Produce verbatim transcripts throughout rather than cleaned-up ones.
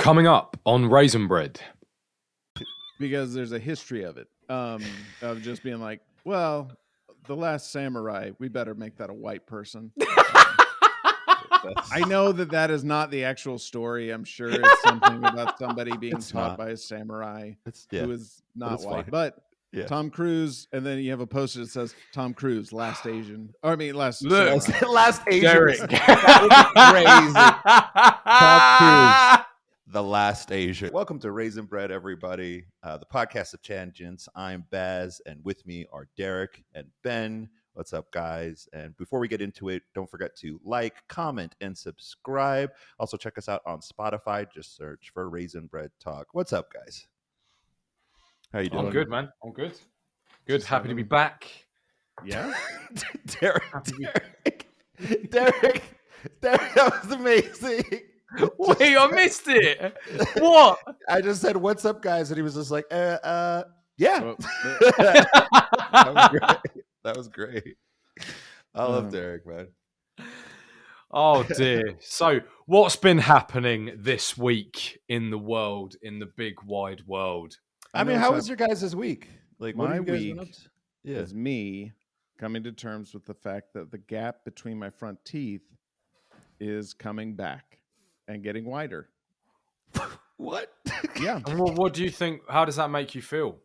Coming up on Raisin Bread. Because there's a history of it, um, of just being like, well, The Last Samurai, we better make that a white person. I know that that is not the actual story. I'm sure it's something about somebody being it's taught not. by a samurai yeah, who is not white. Fine. But yeah. Tom Cruise, and then you have a poster that says, Tom Cruise, last Asian. Or I mean, last Look, last Asian. Derek. That would be crazy. Tom Cruise. The Last Asian. Welcome to Raisin Bread, everybody. Uh, the podcast of tangents. I'm Baz, and with me are Derek and Ben. What's up, guys? And before we get into it, don't forget to like, comment, and subscribe. Also, check us out on Spotify. Just search for Raisin Bread Talk. What's up, guys? How you doing? I'm good, man. I'm good. Good. Happy to be back. Yeah. Derek. Derek. Derek. Derek. That was amazing. Wait, just, I missed it. What? I just said, "What's up, guys?" And he was just like, "Uh, uh yeah." That was great. That was great. I love mm. Derek, man. Oh dear. So, what's been happening this week in the world, in the big wide world? I, I mean, how was your guys' week? Like, my what week yeah. is me coming to terms with the fact that the gap between my front teeth is coming back. And getting wider. What? Yeah. Well, what do you think? How does that make you feel?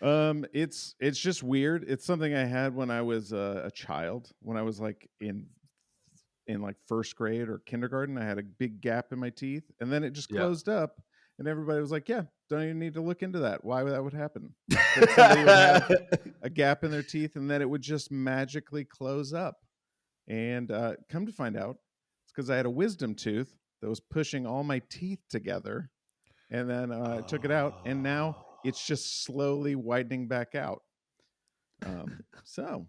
Um, it's it's just weird. It's something I had when I was a, a child. When I was like in in like first grade or kindergarten, I had a big gap in my teeth, and then it just closed yeah. up. And everybody was like, "Yeah, don't even need to look into that. Why would that would happen?" That somebody would have a gap in their teeth, and then it would just magically close up. And uh, come to find out, it's because I had a wisdom tooth that was pushing all my teeth together, and then uh, oh. I took it out, and now it's just slowly widening back out. Um, so,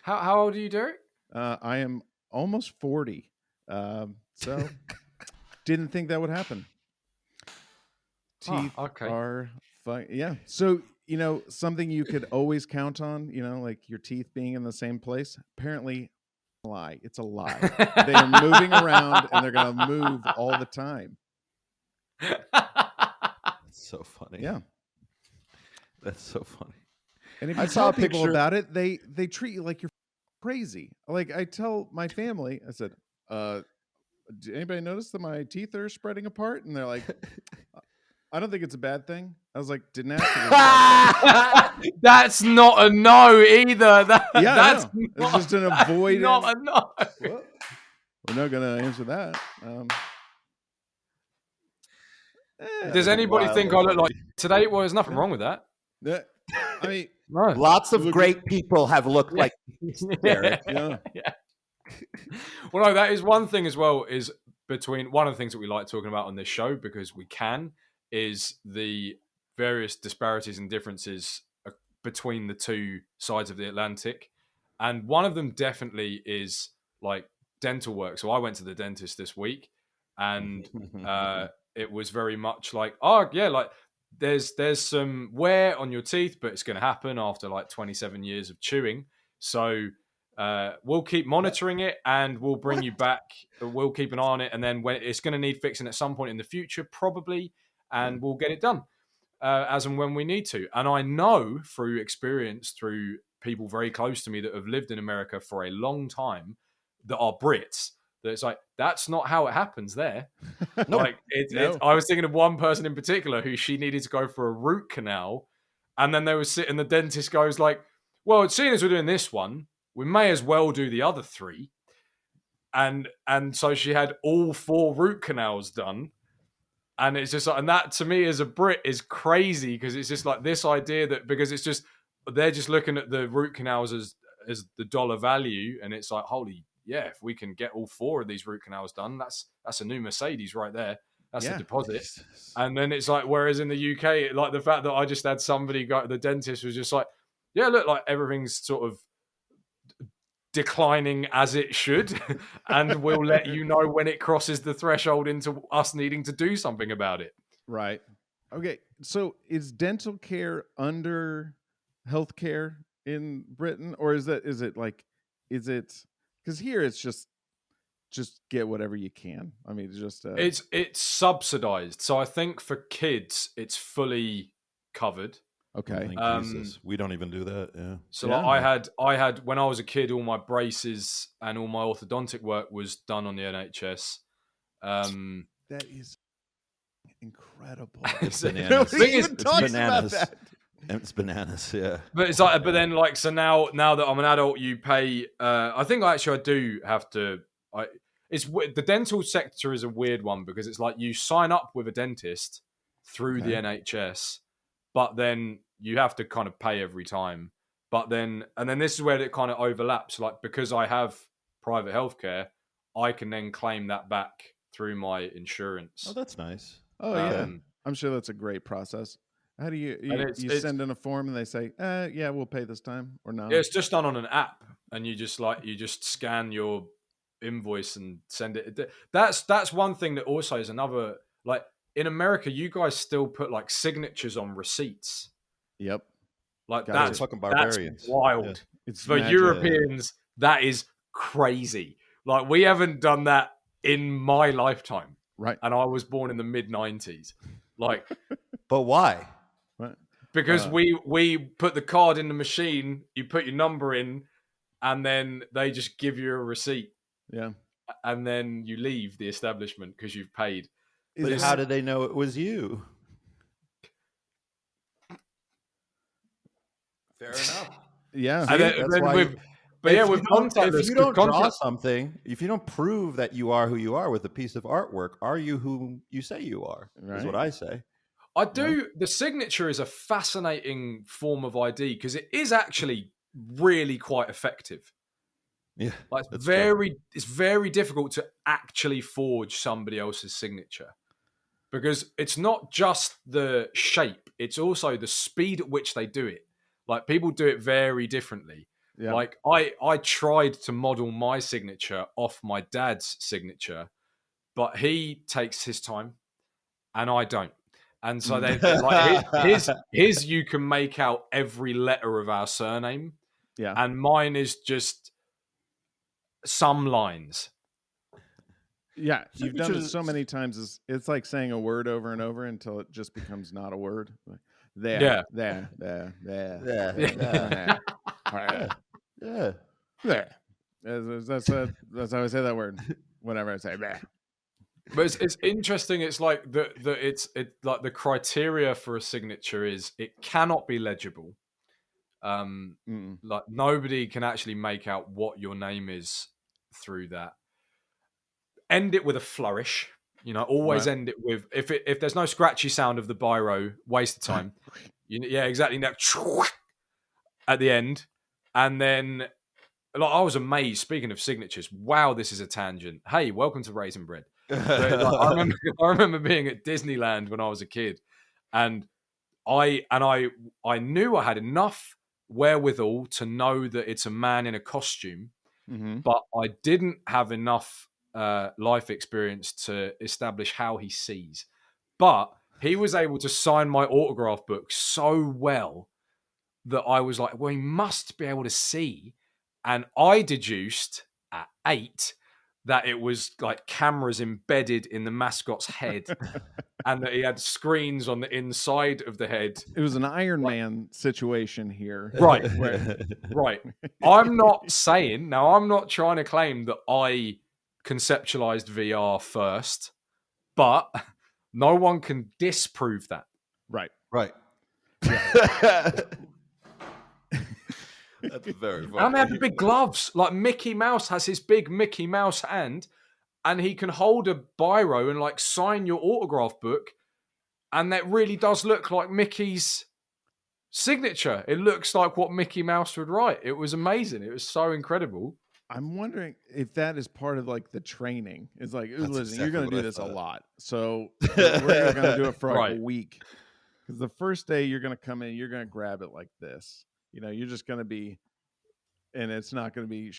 how how old are you, Derek? Uh, I am almost forty, um, so didn't think that would happen. Teeth oh, okay. are fun, yeah. So you know something you could always count on, you know, like your teeth being in the same place. Apparently. Lie. It's a lie. They are moving around, and they're going to move all the time. That's so funny. Yeah. That's so funny. And if you I tell people picture... about it, they, they treat you like you're crazy. Like I tell my family, I said, uh, did anybody notice that my teeth are spreading apart? And they're like, I don't think it's a bad thing. I was like, didn't ask. That's not a no either. That, yeah, that's no. Not, it's just an avoidance. Not a no. Well, we're not going to answer that. Um, eh, Does anybody think I look like today? Well, there's nothing wrong with that. Yeah. I mean, no. Lots of great people have looked yeah. like Derek. Yeah. Yeah. Well, no, that is one thing as well. Is between one of the things that we like talking about on this show because we can is the various disparities and differences between the two sides of the Atlantic. And one of them definitely is like dental work. So I went to the dentist this week and uh, it was very much like, oh yeah, like there's, there's some wear on your teeth, but it's going to happen after like twenty-seven years of chewing. So uh, we'll keep monitoring it and we'll bring what? you back. We'll keep an eye on it. And then when it's going to need fixing at some point in the future, probably, and we'll get it done. Uh, as and when we need to. And I know through experience, through people very close to me that have lived in America for a long time that are Brits, that it's like, that's not how it happens there. No, like it, no. it, I was thinking of one person in particular who she needed to go for a root canal. And then they were sitting, the dentist goes like, well, seeing as we're doing this one, we may as well do the other three. And, and so she had all four root canals done. And it's just like, and that to me as a Brit is crazy because it's just like this idea that because it's just they're just looking at the root canals as as the dollar value, and it's like holy yeah, if we can get all four of these root canals done, that's that's a new Mercedes right there. That's yeah. a deposit. And then it's like whereas in the U K, like the fact that I just had somebody go to the dentist was just like yeah, look, like everything's sort of declining as it should and we'll let you know when it crosses the threshold into us needing to do something about it. Right. Okay. So is dental care under healthcare in Britain or is that, is it like, is it, because here it's just just get whatever you can. I mean, it's just uh... it's it's subsidized. So I think for kids, it's fully covered. Okay. Thank um, Jesus. We don't even do that. Yeah. So yeah. Like I had, I had, when I was a kid, all my braces and all my orthodontic work was done on the N H S. Um, that is incredible. It's bananas. Nobody even it's talks bananas. About that. It's bananas, yeah. But it's like, but then like, so now, now that I'm an adult, you pay. Uh, I think actually I do have to. I it's the dental sector is a weird one because it's like you sign up with a dentist through okay. the N H S. But then you have to kind of pay every time. But then, and then this is where it kind of overlaps. Like, because I have private healthcare, I can then claim that back through my insurance. Oh, that's nice. Oh, yeah. Um, I'm sure that's a great process. How do you, you, it's, you it's, send in a form and they say, uh, yeah, we'll pay this time or not? Yeah, it's just done on an app. And you just like, you just scan your invoice and send it. That's, that's one thing that also is another, like, in America, you guys still put like signatures on receipts. Yep. Like guys, that's fucking barbarians. That's wild. Yeah. It's for magic. Europeans, that is crazy. Like we haven't done that in my lifetime. Right. And I was born in the mid nineties. Like but why? Because uh, we we put the card in the machine, you put your number in, and then they just give you a receipt. Yeah. And then you leave the establishment because you've paid. But is, how did they know it was you? Fair enough. Yeah. See, then, that's why you, but yeah, with contact, if you don't contact. Draw something, if you don't prove that you are who you are with a piece of artwork, are you who you say you are? Right. Is what I say. I do. You know? The signature is a fascinating form of I D because it is actually really quite effective. Yeah, like it's very cool. It's very difficult to actually forge somebody else's signature. Because it's not just the shape, it's also the speed at which they do it. Like people do it very differently. Yeah. Like I, I tried to model my signature off my dad's signature, but he takes his time and I don't. And so they like his, his his you can make out every letter of our surname. Yeah. And mine is just some lines. Yeah, you've done it so many times. It's, it's like saying a word over and over until it just becomes not a word. Like, there, yeah. there, there, there, there, there, there, there, there. That's, that's, that's, that's how I say that word. Whenever I say there. But it's, it's interesting. It's like the the it's it like the criteria for a signature is it cannot be legible. Um, Mm-mm. Like nobody can actually make out what your name is. Through that, end it with a flourish, you know, always right. End it with if it, if there's no scratchy sound of the biro, waste of time. You, yeah, exactly. Now at the end, and then like, I was amazed. Speaking of signatures, wow, this is a tangent. Hey, welcome to Raisin Bread. So, like, I remember I remember being at Disneyland when I was a kid, and I and I I knew I had enough wherewithal to know that it's a man in a costume. Mm-hmm. But I didn't have enough uh, life experience to establish how he sees. But he was able to sign my autograph book so well that I was like, well, he must be able to see. And I deduced at eight that it was like cameras embedded in the mascot's head and that he had screens on the inside of the head. It was an Iron like, Man situation here. Right. Where, right. I'm not saying, now I'm not trying to claim that I conceptualized V R first, but no one can disprove that. Right. Right. Yeah. That's very funny. And they have the big gloves. Like Mickey Mouse has his big Mickey Mouse hand, and he can hold a biro and like sign your autograph book, and that really does look like Mickey's signature. It looks like what Mickey Mouse would write. It was amazing. It was so incredible. I'm wondering if that is part of like the training. It's like, listen, exactly you're going to do this a lot, so we're going to do it for like right. a week. Because the first day you're going to come in, you're going to grab it like this. You know, you're just going to be, and it's not going to be,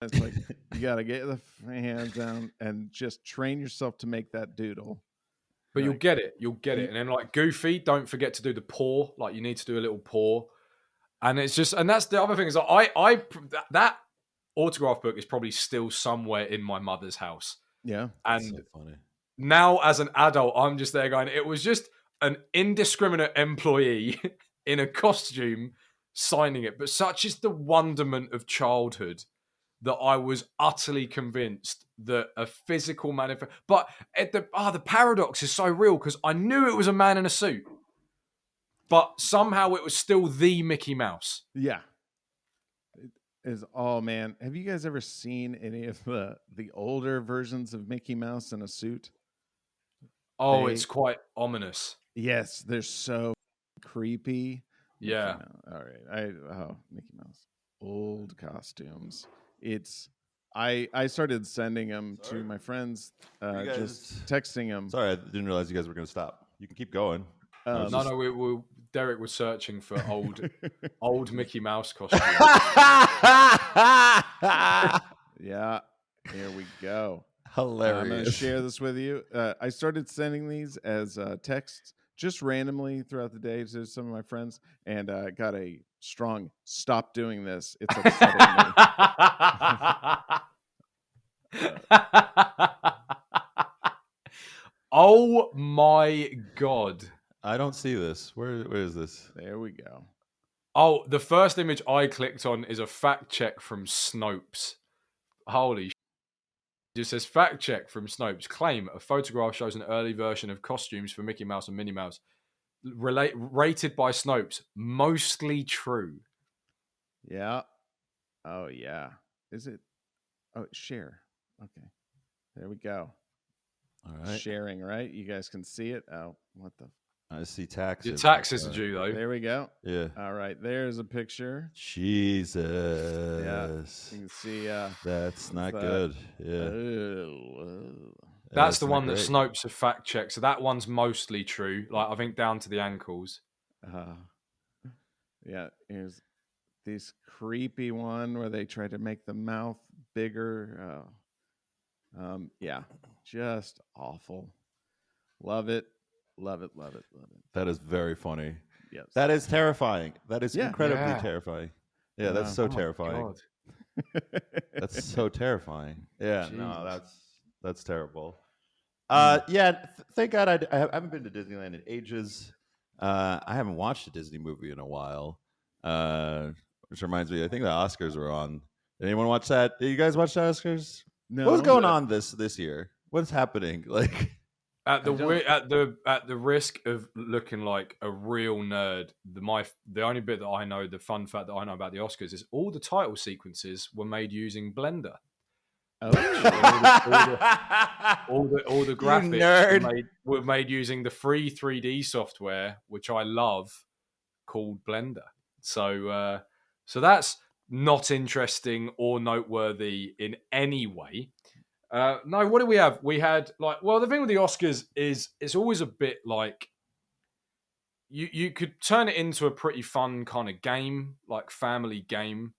it's like, you got to get the hands down and just train yourself to make that doodle. But like, you'll get it. You'll get it. And then like Goofy, don't forget to do the paw. Like you need to do a little paw. And it's just, and that's the other thing is like I, I, that autograph book is probably still somewhere in my mother's house. Yeah. And so funny. Now as an adult, I'm just there going, it was just an indiscriminate employee in a costume signing it. But such is the wonderment of childhood that I was utterly convinced that a physical manifest, but at the, oh, the paradox is so real because I knew it was a man in a suit, but somehow it was still the Mickey Mouse. Yeah. It is, oh man. Have you guys ever seen any of the, the older versions of Mickey Mouse in a suit? Oh, they, it's quite ominous. Yes. They're so creepy. Yeah. All right. I, oh, Mickey Mouse, old costumes. It's, I I started sending them Sorry. to my friends, uh, guys... just texting them. Sorry, I didn't realize you guys were going to stop. You can keep going. Um, no, just... no, we, we, Derek was searching for old old Mickey Mouse costumes. Yeah, here we go. Hilarious. I'm going to share this with you. Uh, I started sending these as uh, texts just randomly throughout the day to some of my friends, and I uh, got a strong stop doing this, it's upsetting me. uh, oh my god, I don't see this. Where where is this? There we go. Oh, the first image I clicked on is a fact check from Snopes. Holy sh- it says fact check from Snopes, claim a photograph shows an early version of costumes for Mickey Mouse and Minnie Mouse. Relate, rated by Snopes, mostly true. Yeah. Oh, yeah. Is it? Oh, share. Okay. There we go. All right. Sharing, right? You guys can see it. Oh, what the? I see taxes. Your taxes are due, though. There we go. Yeah. All right. There's a picture. Jesus. Yeah. You can see. Uh, That's not that. good. Yeah. Uh, That's yeah, the one that great. Snopes have fact checked. So that one's mostly true. Like I think down to the ankles. Uh, yeah, here's this creepy one where they try to make the mouth bigger. Uh, um, yeah, just awful. Love it, love it, love it, love it. That is very funny. Yes, that is terrifying. That is yeah. incredibly yeah. terrifying. Yeah, that's so oh terrifying. That's so terrifying. Yeah, Jesus. no, that's. That's terrible. Uh, yeah, th- thank God I, d- I haven't been to Disneyland in ages. Uh, I haven't watched a Disney movie in a while, uh, which reminds me, I think the Oscars were on. Did anyone watch that? Did you guys watch the Oscars? No. What was going on this this year? What's happening? Like at the wi- at the at the risk of looking like a real nerd, the my the only bit that I know, the fun fact that I know about the Oscars is all the title sequences were made using Blender. Oh, all, the, all, the, all the graphics were made, were made using the free three D software, which I love, called Blender. So, uh, so that's not interesting or noteworthy in any way. Uh, no, what do we have? We had like, well, the thing with the Oscars is it's always a bit like you you could turn it into a pretty fun kind of game, like family game.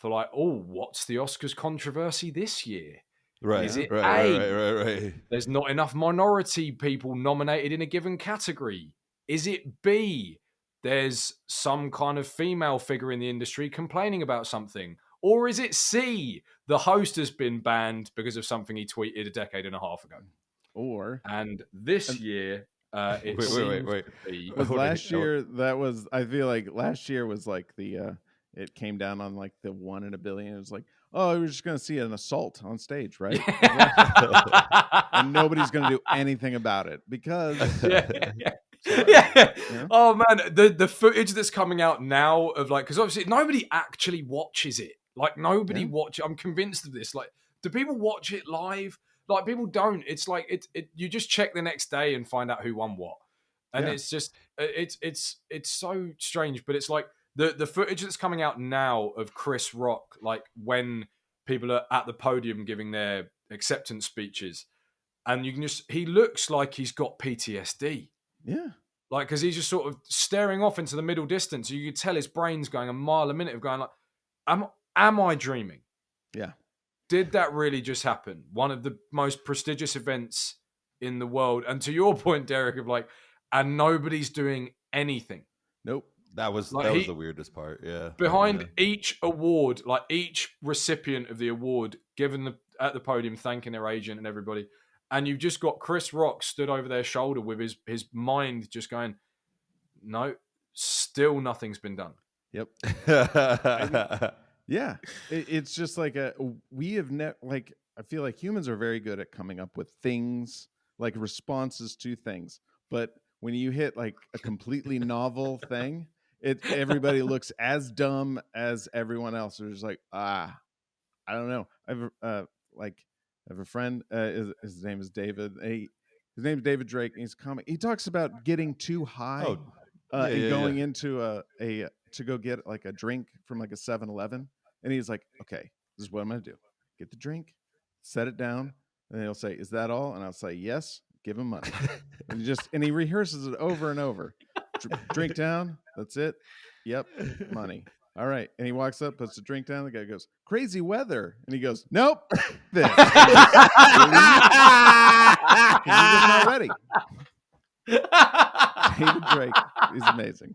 For like, oh, what's the Oscars controversy this year? Right, Is it right, A, right, right, right, right. There's not enough minority people nominated in a given category. Is it B, there's some kind of female figure in the industry complaining about something? Or is it C, the host has been banned because of something he tweeted a decade and a half ago? Or and this and- year... Uh, it wait, wait, wait, wait. Be- was last year that was? I feel like last year was like the. Uh... It came down on like the one in a billion. It was like, oh, we're just going to see an assault on stage, right? Yeah. And nobody's going to do anything about it because. Yeah, yeah, yeah. So, yeah. yeah. Oh man, the the footage that's coming out now of like, because obviously nobody actually watches it. Like nobody yeah. watch. I'm convinced of this. Like, do people watch it live? Like people don't. It's like it. it you just check the next day and find out who won what, and yeah. it's just it's it's it's so strange. But it's like. The the footage that's coming out now of Chris Rock, like when people are at the podium giving their acceptance speeches, and you can just, he looks like he's got P T S D. Yeah. Like, because he's just sort of staring off into the middle distance. You could tell his brain's going a mile a minute of going like, am, am I dreaming? Yeah. Did that really just happen? One of the most prestigious events in the world. And to your point, Derek, of like, and nobody's doing anything. Nope. That was like that he, was the weirdest part. Yeah. Behind yeah. each award, like each recipient of the award, given the at the podium, thanking their agent and everybody, and you've just got Chris Rock stood over their shoulder with his his mind just going, no, still nothing's been done. Yep. Yeah, it, it's just like a we have never like I feel like humans are very good at coming up with things like responses to things, but when you hit like a completely novel thing, it everybody looks as dumb as everyone else. They're just like, ah, I don't know. I've uh, like I have a friend. Uh, his, his name is David. He, his name is David Drake. And he's a comic. He talks about getting too high oh, uh, yeah, and yeah, going yeah. into a a to go get like a drink from like a seven eleven. And he's like, okay, this is what I'm gonna do. Get the drink, set it down, and he'll say, "Is that all?" And I'll say, "Yes." Give him money, and he just and he rehearses it over and over. Dr- drink down. That's it. Yep, money. All right. And he walks up, puts the drink down. The guy goes, "Crazy weather," and he goes, "Nope." This. He not ready. David Drake is amazing.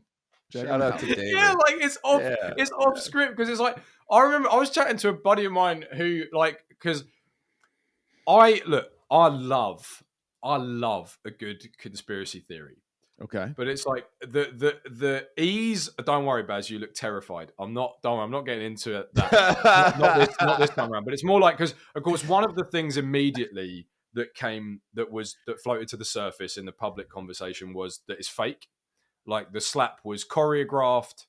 Check Shout out to David. Yeah, like it's off. Yeah. It's off yeah. script because it's like I remember I was chatting to a buddy of mine who like because I look I love I love a good conspiracy theory. Okay, but it's like the the the ease. Don't worry, Baz. You look terrified. I'm not. Don't. Worry, I'm not getting into that. not, not, this, not this time around. But it's more like because, of course, one of the things immediately that came that was that floated to the surface in the public conversation was that it's fake. Like the slap was choreographed,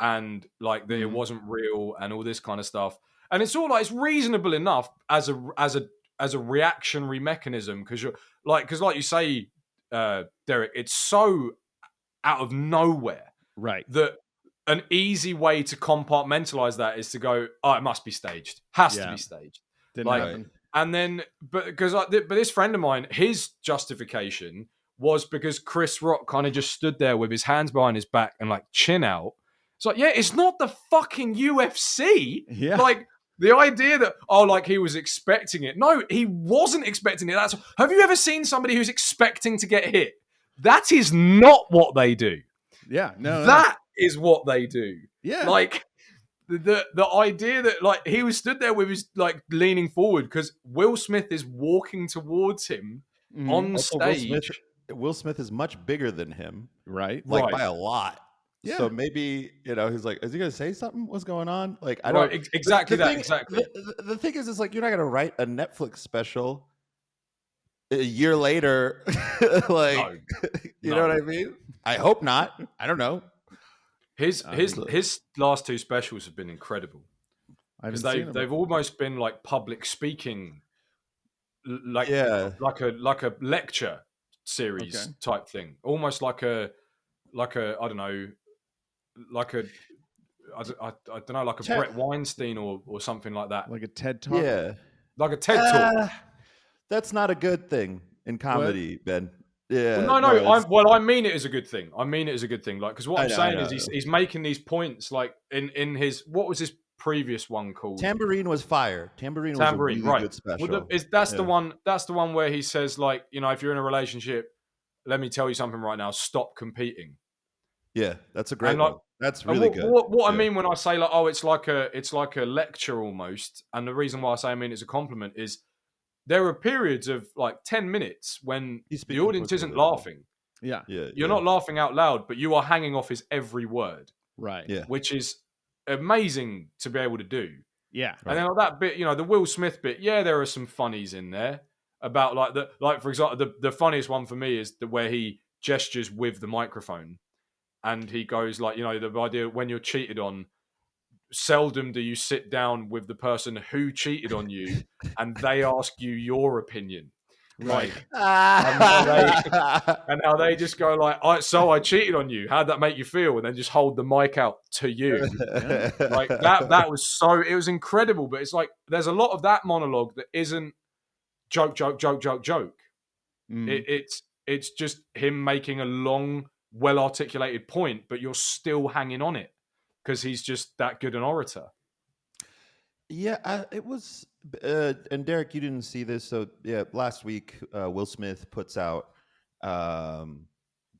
and like that mm. it wasn't real, and all this kind of stuff. And it's all like it's reasonable enough as a as a as a reactionary mechanism because you're like because like you say. Uh, Derek, it's so out of nowhere, right? That an easy way to compartmentalize that is to go, "Oh, it must be staged. Has yeah. to be staged." Didn't like, happen. And then, but because, but this friend of mine, his justification was because Chris Rock kind of just stood there with his hands behind his back and like chin out. It's like, yeah, it's not the fucking U F C, yeah, like. The idea that, oh, like he was expecting it. No, he wasn't expecting it. That's, have you ever seen somebody who's expecting to get hit? That is not what they do. Yeah, no. That no. is what they do. Yeah. Like the the idea that like he was stood there with his like leaning forward because Will Smith is walking towards him mm. on also stage. Will Smith, Will Smith is much bigger than him, right? Like right. by a lot. Yeah. So maybe, you know, he's like, is he going to say something? What's going on? Like, I right, don't exactly the, the that. Thing, exactly. The, the, the thing is, it's like, you're not going to write a Netflix special a year later. like, no. you no. know what I mean? I hope not. I don't know. His, um, his, his last two specials have been incredible. Because they, they've almost been like public speaking, like, yeah. like a, like a lecture series okay. type thing. Almost like a, like a, I don't know, like a, I, I, I don't know, like a Ted. Brett Weinstein or, or something like that. Like a TED talk? Yeah. Like a TED uh, talk. That's not a good thing in comedy, what? Ben. Yeah. Well, no, no. no I, well, I mean it is a good thing. I mean it is a good thing. Like, because what I I'm know, saying is he's, he's making these points, like in, in his, what was his previous one called? Tambourine was fire. Tambourine, Tambourine was a really right. good special. Well, the, is, that's, yeah. the one, that's the one where he says, like, you know, if you're in a relationship, let me tell you something right now, stop competing. Yeah, that's a great like, one. That's really what, good. What, what yeah. I mean when I say like, oh, it's like a it's like a lecture almost, and the reason why I say I mean it's a compliment is there are periods of like ten minutes when the audience isn't laughing. Yeah. yeah, You're yeah. not laughing out loud, but you are hanging off his every word. Right. Yeah. Which is amazing to be able to do. Yeah. And right. then like that bit, you know, the Will Smith bit, yeah, there are some funnies in there. About like the like for example the, the funniest one for me is the where he gestures with the microphone, and he goes like, you know, the idea when you're cheated on, seldom do you sit down with the person who cheated on you and they ask you your opinion, right? and, how they, and how they just go like, I, so I cheated on you. How'd that make you feel? And then just hold the mic out to you. Yeah. Like that. That was so it was incredible. But it's like there's a lot of that monologue that isn't. Joke, joke, joke, joke, joke. Mm. It, it's it's just him making a long, well-articulated point, but you're still hanging on it because he's just that good an orator. Yeah, I, it was. Uh, and Derek, you didn't see this, so yeah. Last week, uh, Will Smith puts out um,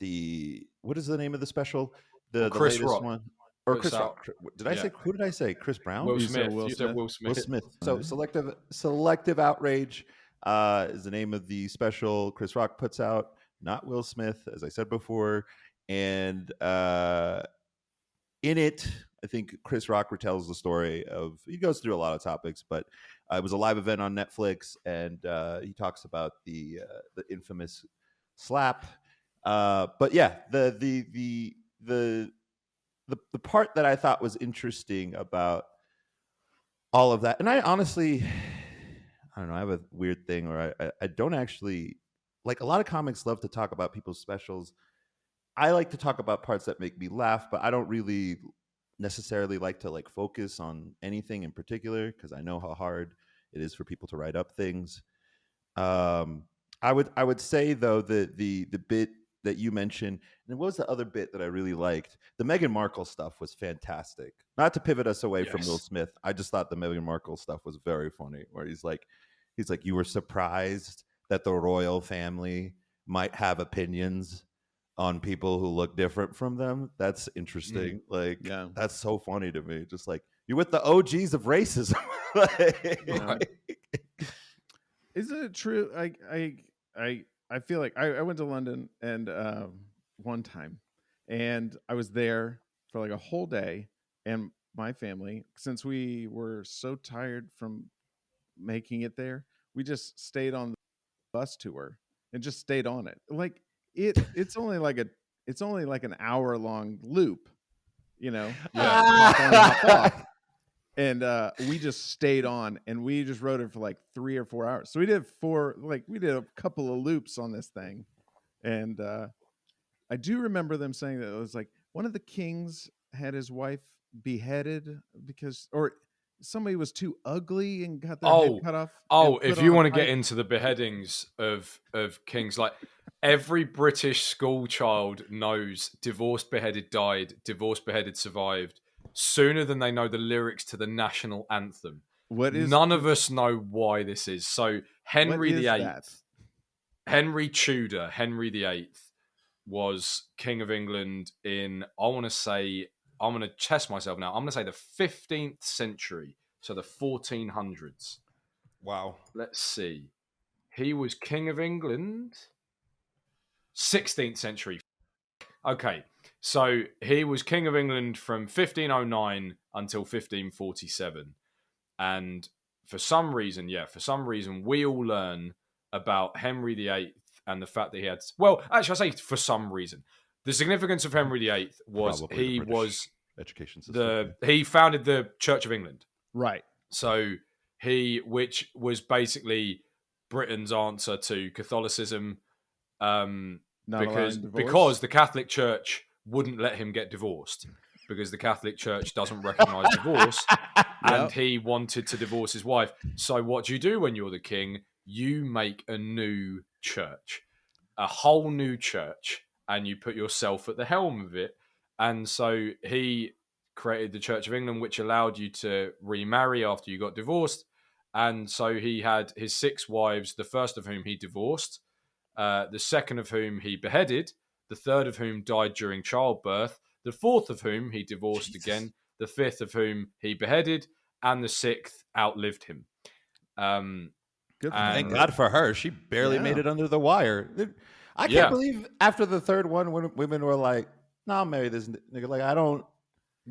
the what is the name of the special? The, the Chris Rock. One. Or Chris Rock. Did I yeah. say, who did I say? Chris Brown? Will Smith. You said Will, you Smith. Said Will Smith. Will Smith. So Selective Selective Outrage uh, is the name of the special Chris Rock puts out, not Will Smith, as I said before. And uh, in it, I think Chris Rock retells the story of, he goes through a lot of topics, but uh, it was a live event on Netflix, and uh, he talks about the uh, the infamous slap. Uh, but yeah, the the the the The, the part that I thought was interesting about all of that, and I honestly, I don't know, I have a weird thing where I, I, I don't actually, like a lot of comics love to talk about people's specials. I like to talk about parts that make me laugh, but I don't really necessarily like to like focus on anything in particular because I know how hard it is for people to write up things. Um, I would I would say though the the the bit that you mentioned, and what was the other bit that I really liked? The Meghan Markle stuff was fantastic. Not to pivot us away yes. from Will Smith, I just thought the Meghan Markle stuff was very funny. Where he's like, he's like, you were surprised that the royal family might have opinions on people who look different from them. That's interesting. Mm. Like, yeah. that's so funny to me. Just like, you're with the O Gs of racism. like, yeah. like, Isn't it true? I, I, I. I feel like I, I went to London and um, one time, and I was there for like a whole day, and my family, since we were so tired from making it there, we just stayed on the bus tour and just stayed on it. Like it, it's only like a, it's only like an hour long loop, you know. Yeah. Off on, off off. And uh, we just stayed on, and we just rode it for like three or four hours. So we did four, like we did a couple of loops on this thing. And uh, I do remember them saying that it was like one of the kings had his wife beheaded because, or somebody was too ugly and got their oh, head cut off. Oh, if you want to get into the beheadings of of kings, like every British school child knows divorced, beheaded, died, divorced, beheaded, survived. Sooner than they know the lyrics to the national anthem. What is None of us know why this is. So Henry the Eighth, Henry Tudor, Henry the Eighth was King of England in, I want to say, I'm going to test myself now. I'm going to say the fifteenth century, so the fourteen hundreds. Wow. Let's see. He was King of England, sixteenth century. Okay. So he was King of England from fifteen oh nine until fifteen forty-seven. And for some reason, yeah, for some reason, we all learn about Henry the Eighth and the fact that he had... Well, actually, I say for some reason. The significance of Henry the Eighth was Probably he was... education system. The, yeah. He founded the Church of England. Right. So he, which was basically Britain's answer to Catholicism, um, because because the Catholic Church... wouldn't let him get divorced because the Catholic Church doesn't recognize divorce yep. and he wanted to divorce his wife. So what do you do when you're the king? You make a new church, a whole new church, and you put yourself at the helm of it. And so he created the Church of England, which allowed you to remarry after you got divorced. And so he had his six wives, the first of whom he divorced, uh, the second of whom he beheaded, the third of whom died during childbirth, the fourth of whom he divorced Jesus. again, the fifth of whom he beheaded, and the sixth outlived him. Um, Good and, thank God for her. She barely yeah. made it under the wire. I can't yeah. believe after the third one, when women were like, no, nah, I'll marry this nigga. Like, I don't,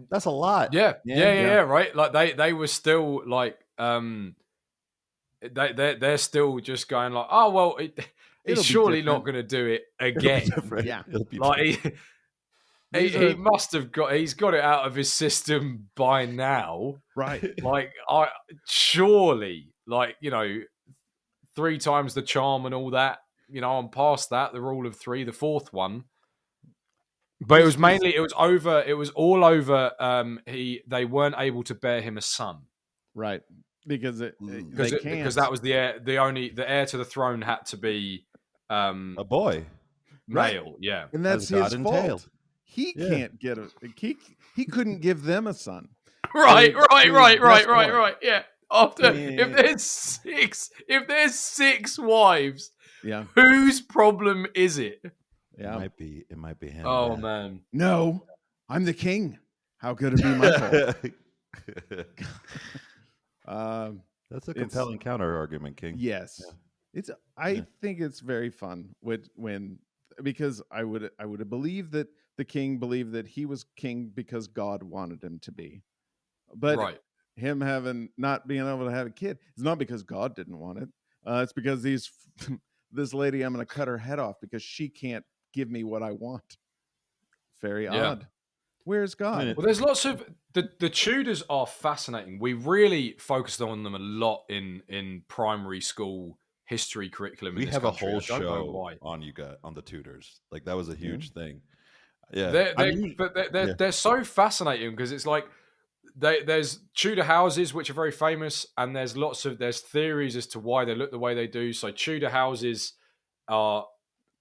that's a lot. Yeah. Yeah, yeah, yeah, yeah right? Like, they, they were still like, um, they, they're, they're still just going like, oh, well, it, He's surely different. Not going to do it again. Yeah, like he, he, he must have got. He's got it out of his system by now, right? Like I surely, like you know, three times the charm and all that. You know, I'm past that. The rule of three, the fourth one. But it was mainly it was over. It was all over. Um, he they weren't able to bear him a son, right? Because it, it, they it can't. Because that was the heir, the only the heir to the throne had to be. Um, a boy, male, right. yeah, and that's As his God fault. Entailed. He yeah. can't get a he. He couldn't give them a son. right, so right, right, right, right, boy. right. Yeah. After yeah. if there's six, if there's six wives, yeah, whose problem is it? Yeah, it might be. It might be him. Oh man, man. no. I'm the king. How could it be Michael? um, That's a compelling counter argument, King. Yes, yeah. it's. I yeah. think it's very fun when, when because I would I would have believed that the king believed that he was king because God wanted him to be, but right. him having not being able to have a kid is not because God didn't want it. Uh, it's because these this lady, I'm going to cut her head off because she can't give me what I want. Very yeah. odd. Where's God? Well, there's lots of the, the Tudors are fascinating. We really focused on them a lot in, in primary school history curriculum. We in this have country. a whole show on you got on the Tudors. Like that was a huge mm-hmm. thing. Yeah, they're, they're, I mean, but they're they're, yeah. they're so fascinating because it's like they, there's Tudor houses which are very famous, and there's lots of there's theories as to why they look the way they do. So Tudor houses are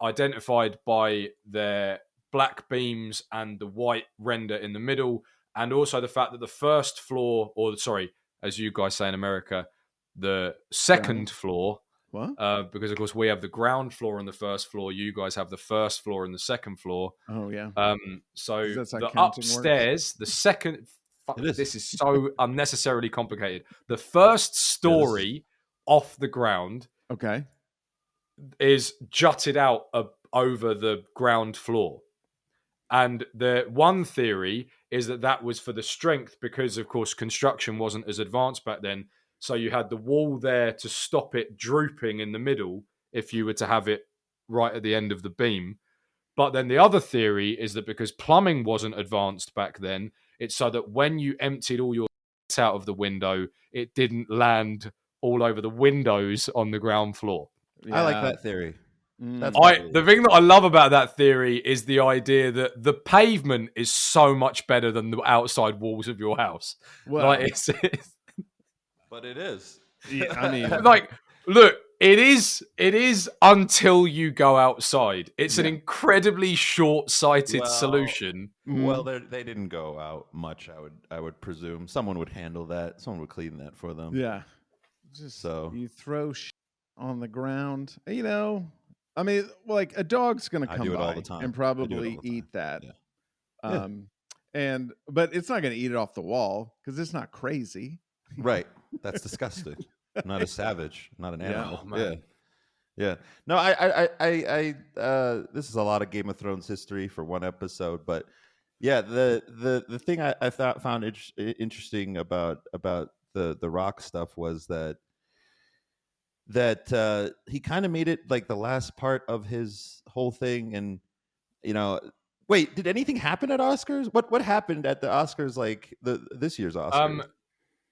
identified by their black beams and the white render in the middle, and also the fact that the first floor, or sorry, as you guys say in America, the second yeah. floor, what? Uh, because of course we have the ground floor and the first floor, you guys have the first floor and the second floor. Oh yeah. Um, so the upstairs, works? the second, fuck, is. this is so unnecessarily complicated. The first story off the ground, okay, is jutted out a, over the ground floor. And the one theory is that that was for the strength because, of course, construction wasn't as advanced back then. So you had the wall there to stop it drooping in the middle if you were to have it right at the end of the beam. But then the other theory is that because plumbing wasn't advanced back then, it's so that when you emptied all your shit out of the window, it didn't land all over the windows on the ground floor. Yeah. I like that theory. That's I, the thing that I love about that theory is the idea that the pavement is so much better than the outside walls of your house. Well, like it's, it's, but it is. Yeah, I mean, like, look, it is. It is until you go outside. It's yeah. an incredibly short-sighted well, solution. Well, they didn't go out much. I would, I would presume someone would handle that. Someone would clean that for them. Yeah. Just so you throw shit on the ground, you know. I mean, like a dog's going to come by and probably eat that. Yeah. Um, yeah. And but it's not going to eat it off the wall because it's not crazy. Right. That's disgusting. Not a savage. Not an animal. No, yeah. Yeah. No, I, I, I, I uh, this is a lot of Game of Thrones history for one episode. But yeah, the the, the thing I, I thought found it, interesting about about the the Rock stuff was that. That uh, he kind of made it like the last part of his whole thing, and you know, wait, did anything happen at Oscars? What what happened at the Oscars? Like the this year's Oscars? Um,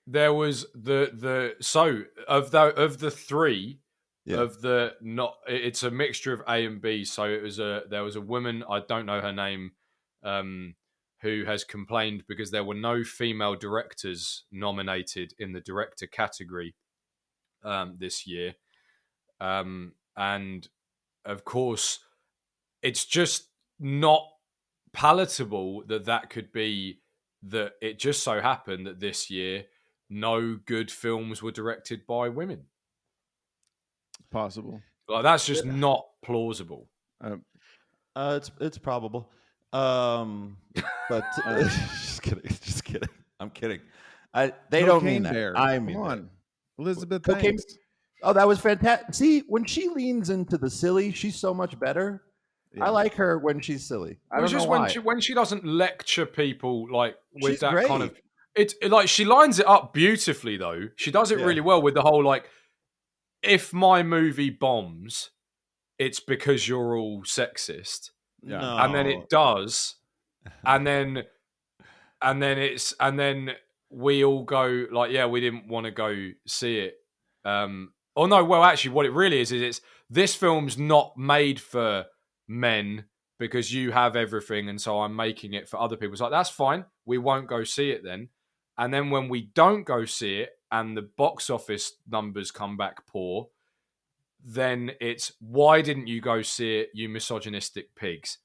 there was the the so of the of the three yeah. of the not. It's a mixture of A and B. So it was a there was a woman, I don't know her name, um, who has complained because there were no female directors nominated in the director category. Um, this year, um, and of course, it's just not palatable that that could be that it just so happened that this year no good films were directed by women. Possible, like that's just yeah. not plausible. Um, uh, it's it's probable, um, but uh, just kidding, just kidding. I'm kidding. I they no don't mean that. There. I mean. Come on. That. Elizabeth Banks. Oh, that was fantastic. See, when she leans into the silly, she's so much better. Yeah. I like her when she's silly. I don't know why. When she, when she doesn't lecture people like with she's that great. kind of it's it, like she lines it up beautifully though. She does it yeah. really well with the whole like if my movie bombs, it's because you're all sexist. Yeah. No. And then it does. And then and then it's and then we all go like, yeah, we didn't want to go see it. Um, oh no, well, actually what it really is, is it's this film's not made for men because you have everything. And so I'm making it for other people. It's like, that's fine. We won't go see it then. And then when we don't go see it and the box office numbers come back poor, then it's why didn't you go see it? You misogynistic pigs.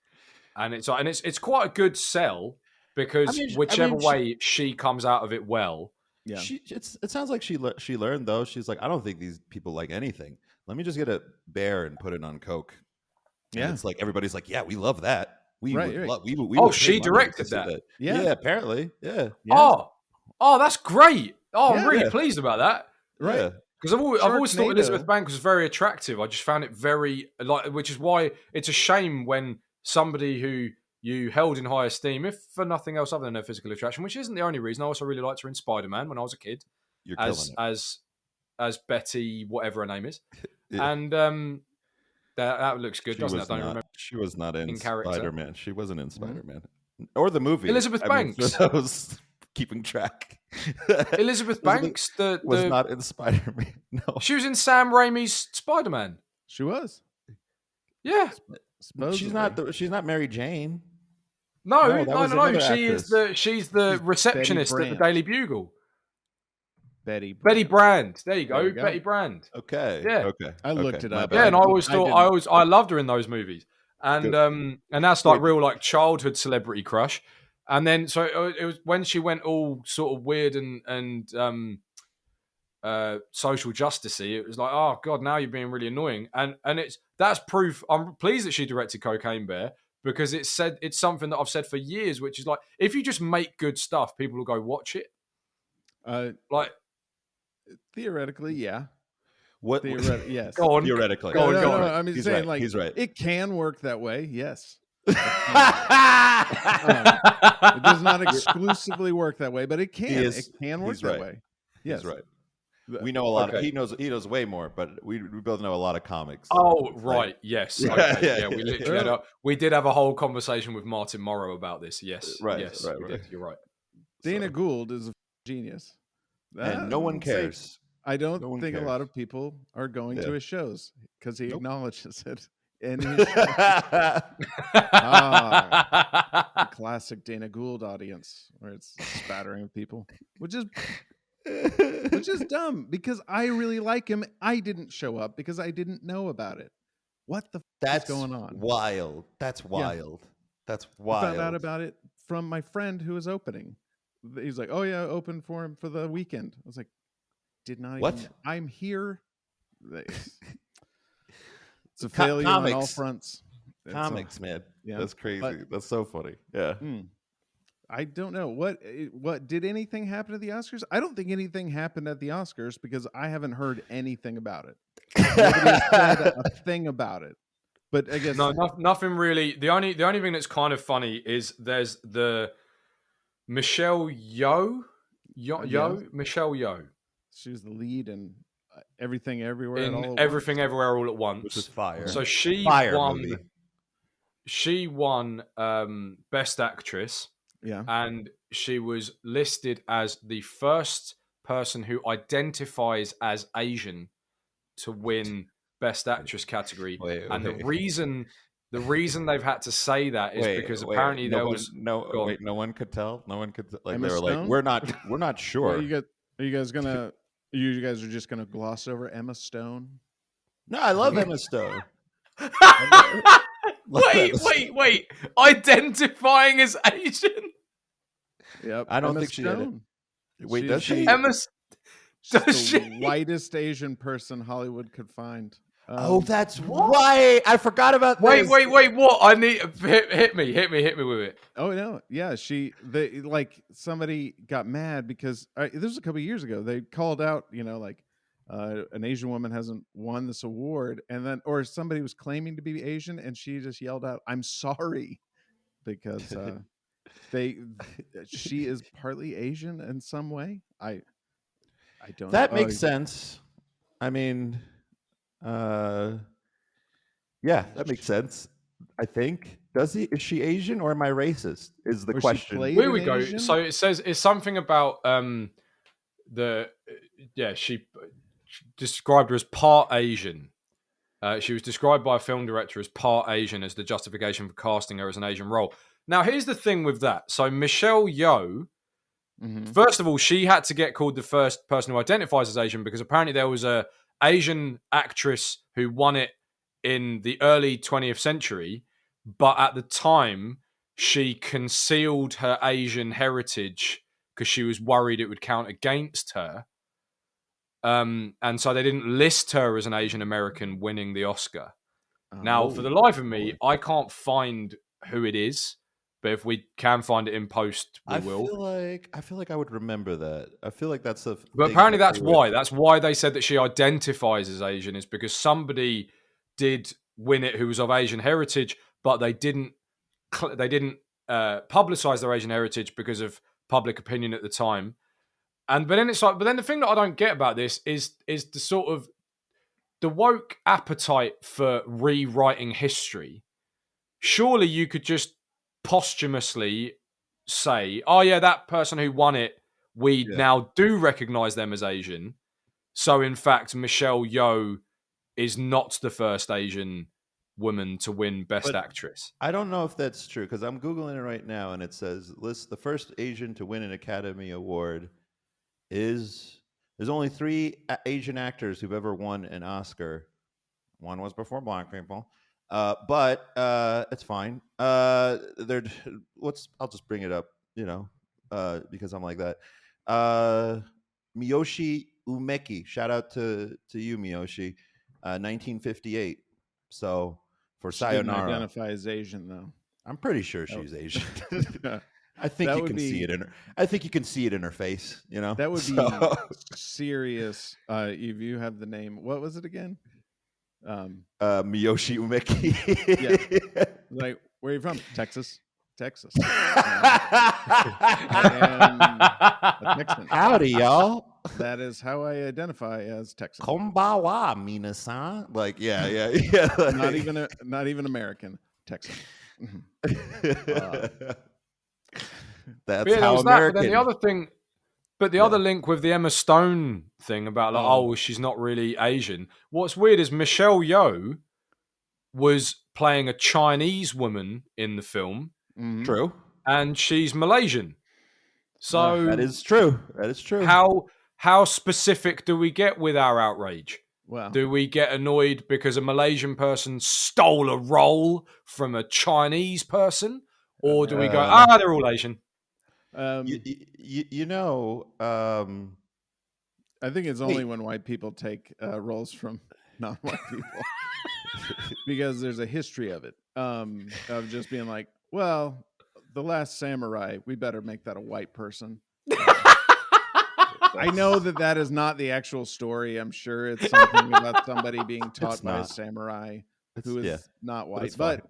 And it's like, and it's, it's quite a good sell. Because I mean, whichever I mean, way she, she comes out of it well, yeah. She, it's, it sounds like she le- she learned, though. She's like, I don't think these people like anything. Let me just get a bear and put it on Coke. Yeah. And it's like, everybody's like, yeah, we love that. We right, would right. love, we would, we oh, would she directed that. that. Yeah. yeah, apparently. Yeah. yeah. Oh, oh, that's great. Oh, yeah. I'm really pleased about that. Right. Because yeah. I've always, I've always thought Elizabeth Banks was very attractive. I just found it very, like, which is why it's a shame when somebody who you held in high esteem, if for nothing else other than her physical attraction, which isn't the only reason. I also really liked her in Spider-Man when I was a kid. You're as, killing it. As, as Betty, whatever her name is. yeah. And, um, That, that looks good, she doesn't it? I don't not, remember. She was not in, in Spider-Man. She wasn't in Spider-Man. Mm-hmm. Or the movie. Elizabeth I Banks. Mean, I was keeping track. Elizabeth Banks the, the, was not in Spider-Man. No. She was in Sam Raimi's Spider-Man. She was. Yeah. Supposedly. She's not the, she's not Mary Jane. No, no, no, no. no. She is the she's the she's receptionist at the Daily Bugle. Betty Brant. Betty Brant. There you go. There you go. Betty Brant. Okay. Yeah. Okay. I looked okay. it up. Yeah, and I always thought I, I always I loved her in those movies. And Good. um and that's like real like childhood celebrity crush. And then so it was when she went all sort of weird and and um uh social justicey, it was like, oh God, now you're being really annoying. And and it's that's proof. I'm pleased that she directed Cocaine Bear, because it's said it's something that I've said for years, which is like, if you just make good stuff, people will go watch it. Uh like Theoretically, yeah. What? Theoretic- yes. Go on. Theoretically. Go on. No, no, go on. No, no, I'm just He's saying, right. like, He's right. it can work that way. Yes. um, it does not exclusively work that way, but it can. Is, it can work that right. way. Yes. He's right. We know a lot. Okay. Of, he knows. He knows way more, but we, we both know a lot of comics. Oh, right. right. Yes. Okay. yeah, yeah, yeah. We literally had a, we did have a whole conversation with Martin Morrow about this. Yes. Right. Yes. Right. right. You're right. Dana so. Gould is a genius. And no one cares. I don't no think cares. a lot of people are going yeah. to his shows because he nope. acknowledges it. And ah, classic Dana Gould audience where it's spattering of people, which is which is dumb because I really like him. I didn't show up because I didn't know about it. What the f- That's is going on? Wild. That's wild. Yeah. That's wild. I found out about it from my friend who was opening. He's like, oh yeah, open for him for the weekend. I was like, did not even, what? I'm here. It's a Com- failure comics. on all fronts. It's comics, a, man. Yeah. That's crazy. But, That's so funny. Yeah. Mm, I don't know. What what did anything happen at the Oscars? I don't think anything happened at the Oscars because I haven't heard anything about it. Nobody's said a thing about it. But I guess no, no, nothing really. The only the only thing that's kind of funny is there's the Michelle Yeoh, Yeoh, Yeoh? Yeah. Michelle Yeoh. She's the lead in Everything Everywhere in all at Everything once. Everywhere All at Once, which is fire. So she fire won. Movie. She won um, Best Actress. Yeah, and she was listed as the first person who identifies as Asian to win Best Actress category, wait, and wait. the reason. The reason they've had to say that is wait, because wait, apparently no there one, was no wait, no one could tell. No one could like Emma they were Stone? like we're not we're not sure. Are you guys, are you guys gonna you guys are just gonna gloss over Emma Stone? No, I love Emma Stone. love wait, Emma Stone. wait, wait. Identifying as Asian. Yep. I don't Emma think Stone. she did it. Wait, she, does she? Emma She's does the she? whitest Asian person Hollywood could find. Um, oh, that's what? right. I forgot about wait, this. Wait, wait, wait. What? I need hit, hit me, hit me, hit me with it. Oh no, yeah. She, they like somebody got mad because uh, this was a couple of years ago. They called out, you know, like uh, an Asian woman hasn't won this award, and then or somebody was claiming to be Asian, and she just yelled out, "I'm sorry," because uh, they she is partly Asian in some way. I, I don't. That know. makes oh, sense. I mean. Uh, yeah, that makes sense. I think does he is she Asian or am I racist? Is the or question. Here we go. Asian? So it says it's something about um the yeah she described her as part Asian. Uh, she was described by a film director as part Asian as the justification for casting her as an Asian role. Now here's the thing with that. So Michelle Yeoh. Mm-hmm. First of all, she had to get called the first person who identifies as Asian because apparently there was a. Asian actress who won it in the early twentieth century, but at the time she concealed her Asian heritage because she was worried it would count against her. Um, and so they didn't list her as an Asian American winning the Oscar. Oh, now, for the life of me, I can't find who it is, but if we can find it in post, we I will. Feel like, I feel like I would remember that. I feel like that's a... But apparently that that's why. Would. That's why they said that she identifies as Asian, is because somebody did win it who was of Asian heritage, but they didn't they didn't uh, publicize their Asian heritage because of public opinion at the time. And but then it's like, but then the thing that I don't get about this is is the sort of the woke appetite for rewriting history. Surely you could just posthumously say, oh yeah, that person who won it, we yeah. now do recognize them as Asian. So in fact, Michelle Yeoh is not the first Asian woman to win Best but Actress. I don't know if that's true, because I'm Googling it right now and it says, list the first Asian to win an Academy Award is... There's only three Asian actors who've ever won an Oscar. One was before black people. Uh, but uh, it's fine. Uh, they're what's I'll just bring it up, you know, uh, because I'm like that. Uh, Miyoshi Umeki. Shout out to, to you, Miyoshi. Uh, nineteen fifty-eight. So for she Sayonara. She identify as Asian, though. I'm pretty sure she's oh. Asian. I think that you can be, see it in her. I think you can see it in her face. You know, that would be so. Serious. Uh, if you have the name, what was it again? Um, uh, Miyoshi Umeki. Yeah. Like, where are you from? Texas. Texas. Um, I am a Texan. Howdy, y'all. That is how I identify as Texan. Konbanwa, minasan. Like, yeah, yeah, yeah. Like, not even, a, not even American. Texan. uh, That's yeah, how American. That, but the other thing, but the yeah. other link with the Emma Stone thing about like, oh. oh, she's not really Asian. What's weird is Michelle Yeoh was playing a Chinese woman in the film. Mm-hmm. True, and she's Malaysian. So yeah, that is true. That is true. How how specific do we get with our outrage? Wow. Do we get annoyed because a Malaysian person stole a role from a Chinese person? Or do we go, ah, uh, oh, they're all Asian? Um, you, you, you know, um, I think it's only wait. when white people take uh, roles from non-white people because there's a history of it, um, of just being like, well, The Last Samurai, we better make that a white person. I know that that is not the actual story. I'm sure it's something about somebody being taught it's by not. a samurai it's, who is yeah. not white, but...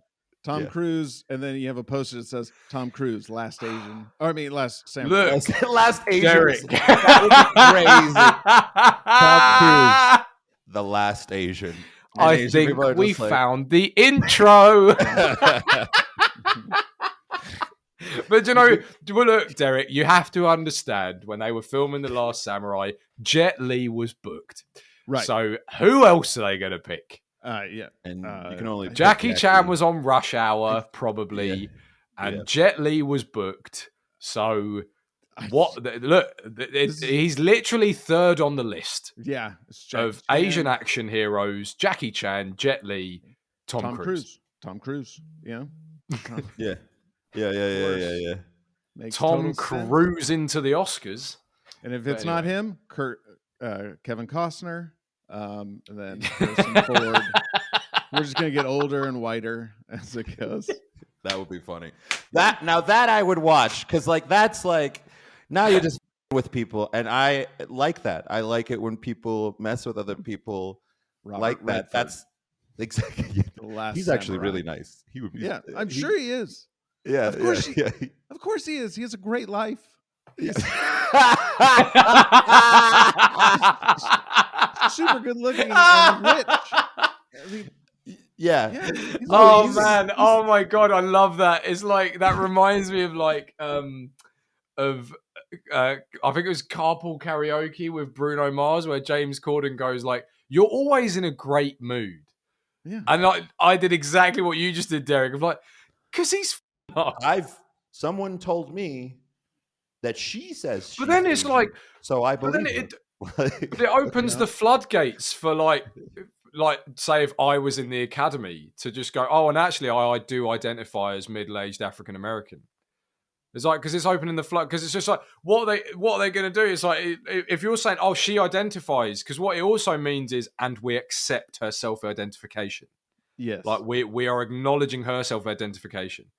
Tom yeah. Cruise, and then you have a poster that says "Tom Cruise, last Asian." Or I mean, last samurai. Look, last Asian. Derek. That would be crazy. Tom Cruise, the last Asian. And I Asian think we like... found the intro. But you know, well, look, Derek, you have to understand when they were filming The Last Samurai, Jet Li was booked. Right. So who else are they going to pick? Uh, yeah, and uh, you can only Jackie Chan was on Rush Hour probably, yeah. and yeah. Jet Li was booked. So I what? Just, look, it, it, he's literally third on the list. Yeah, of Chan. Asian action heroes: Jackie Chan, Jet Li, Tom, Tom Cruise. Cruise, Tom Cruise. Yeah, Tom. yeah, yeah, yeah, yeah, yeah, yeah. Makes Tom Cruise sense. Into the Oscars, and if it's anyway. not him, Kurt, uh, Kevin Costner. Um, and then Harrison Ford. We're just gonna get older and whiter as it goes. That would be funny. That now that I would watch, because like that's like now you're just with people, and I like that. I like it when people mess with other people Robert like that. Redford. That's exactly. Yeah. The last he's actually samurai. Really nice. He would be. Yeah, I'm he, sure he is. Yeah, of course. Yeah, he, yeah. Of course he is. He has a great life. Super good looking and rich. Yeah. yeah oh he's, man. He's, oh my god. I love that. It's like that reminds me of like um of uh I think it was Carpool Karaoke with Bruno Mars where James Corden goes like, "You're always in a great mood." Yeah. And I I did exactly what you just did, Derek. I'm like, because he's f- I've someone told me that she says, but she then it's like, so I believe. But then it, it, it opens you know? the floodgates for like, like say if I was in the academy to just go, oh, and actually I, I do identify as middle-aged African American. It's like because it's opening the flood because it's just like what are they what are they going to do? It's like if you're saying, oh, she identifies, because what it also means is, and we accept her self-identification. Yes, like we we are acknowledging her self-identification.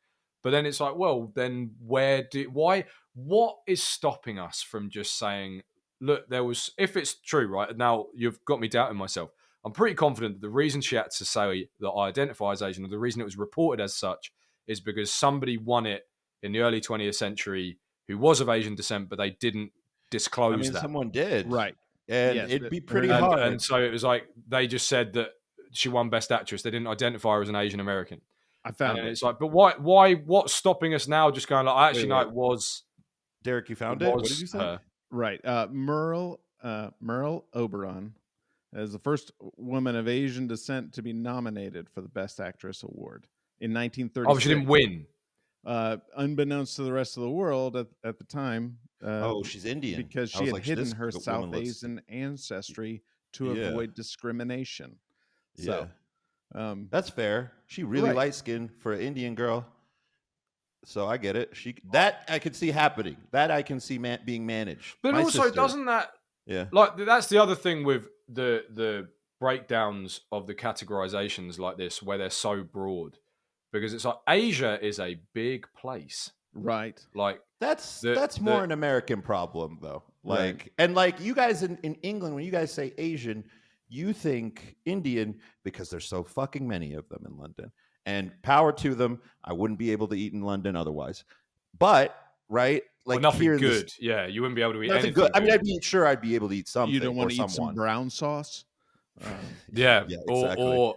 But then it's like, well, then where do, why, what is stopping us from just saying, look, there was, if it's true, right? Now you've got me doubting myself. I'm pretty confident that the reason she had to say that I identify as Asian, or the reason it was reported as such, is because somebody won it in the early twentieth century who was of Asian descent, but they didn't disclose I mean, that. Someone did. Right. And yes, it'd be pretty and, hard. And so it was like, they just said that she won Best Actress. They didn't identify her as an Asian American. I found and it. It's like, but why, why, what's stopping us now? Just going like, I actually wait, wait. know it was. Derek, you found it? What did you say? Her. Right. Uh, Merle, uh, Merle Oberon is the first woman of Asian descent to be nominated for the Best Actress Award in nineteen thirty. Oh, she didn't win. Uh, unbeknownst to the rest of the world at, at the time. Uh, oh, she's Indian. Because she had like, hidden her South Asian looks... ancestry to yeah. avoid discrimination. So, yeah. um, that's fair. She really right. light skinned for an Indian girl. So I get it. She that I could see happening. That I can see man, being managed. But My also, sister, doesn't that? Yeah. Like that's the other thing with the the breakdowns of the categorizations like this, where they're so broad, because it's like Asia is a big place, right? Like that's the, that's more the, an American problem though. Like right. and like you guys in, in England, when you guys say Asian, you think Indian because there's so fucking many of them in London. And power to them, I wouldn't be able to eat in London otherwise. But, right? Like well, nothing here good. This, yeah, you wouldn't be able to eat anything good. good. I mean, I'd be sure I'd be able to eat something. You don't want to someone. eat some brown sauce? Um, yeah, yeah exactly. or, or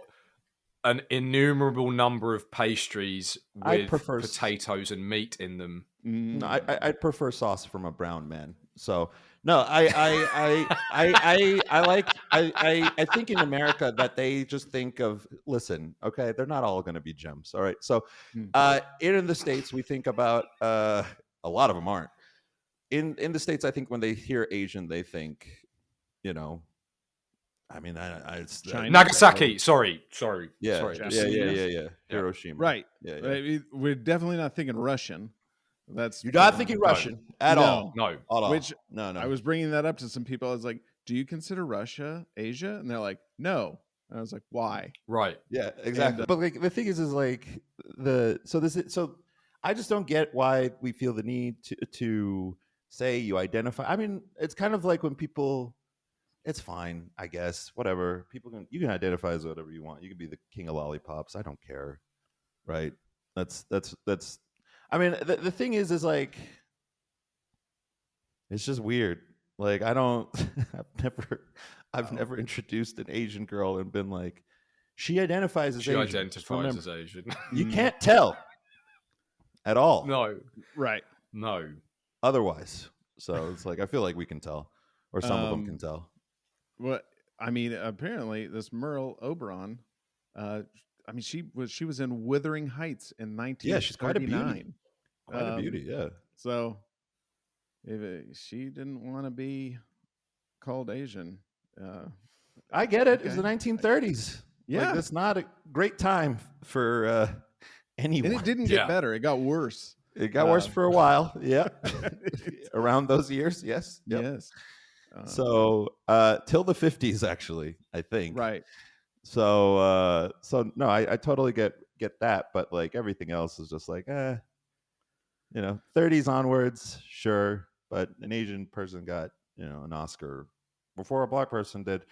an innumerable number of pastries with potatoes and meat in them. Mm, I, I, I'd prefer sauce from a brown man. So... No, I I, I I I I like I, I I think in America that they just think of listen, okay, they're not all gonna be gems. All right. So uh in the States we think about uh a lot of them aren't. In in the States, I think when they hear Asian, they think, you know, I mean I, I it's China. Nagasaki, sorry, sorry, yeah, sorry. Yeah, yeah, yeah, yeah, yeah. Hiroshima. Right. Yeah, yeah. We're definitely not thinking Russian. That's You're not thinking no, Russian at no, all. No, at all. Which no, no. I was bringing that up to some people. I was like, "Do you consider Russia Asia?" And they're like, "No." And I was like, "Why?" Right. Yeah. Exactly. And, uh, but like the thing is, is like the so this is, so I just don't get why we feel the need to to say you identify. I mean, it's kind of like when people. It's fine, I guess. Whatever people can, you can identify as whatever you want. You can be the king of lollipops. I don't care. Right. That's that's that's. I mean, the, the thing is, is like, it's just weird. Like, I don't, I've never, I've wow. never introduced an Asian girl and been like, she identifies as she Asian. She identifies Remember, as Asian. You can't tell at all. No. Right. No. Otherwise. So it's like, I feel like we can tell, or some um, of them can tell. Well, I mean, apparently this Merle Oberon, uh, I mean, she was she was in Wuthering Heights in nineteen forty-nine. Yeah, she's quite a beauty. Quite um, a beauty, yeah. So if it, she didn't want to be called Asian. Uh, I get it. Okay. It was the nineteen thirties. Yeah. Like, that's not a great time for uh, anyone. And it didn't get yeah. better. It got worse. It got um, worse for a while. Yeah. Around those years, yes. Yep. Yes. Um, so uh, till the fifties, actually, I think. Right. So, uh, so no, I, I totally get, get that, but like everything else is just like, eh, you know, thirties onwards, sure, but an Asian person got, you know, an Oscar before a black person did.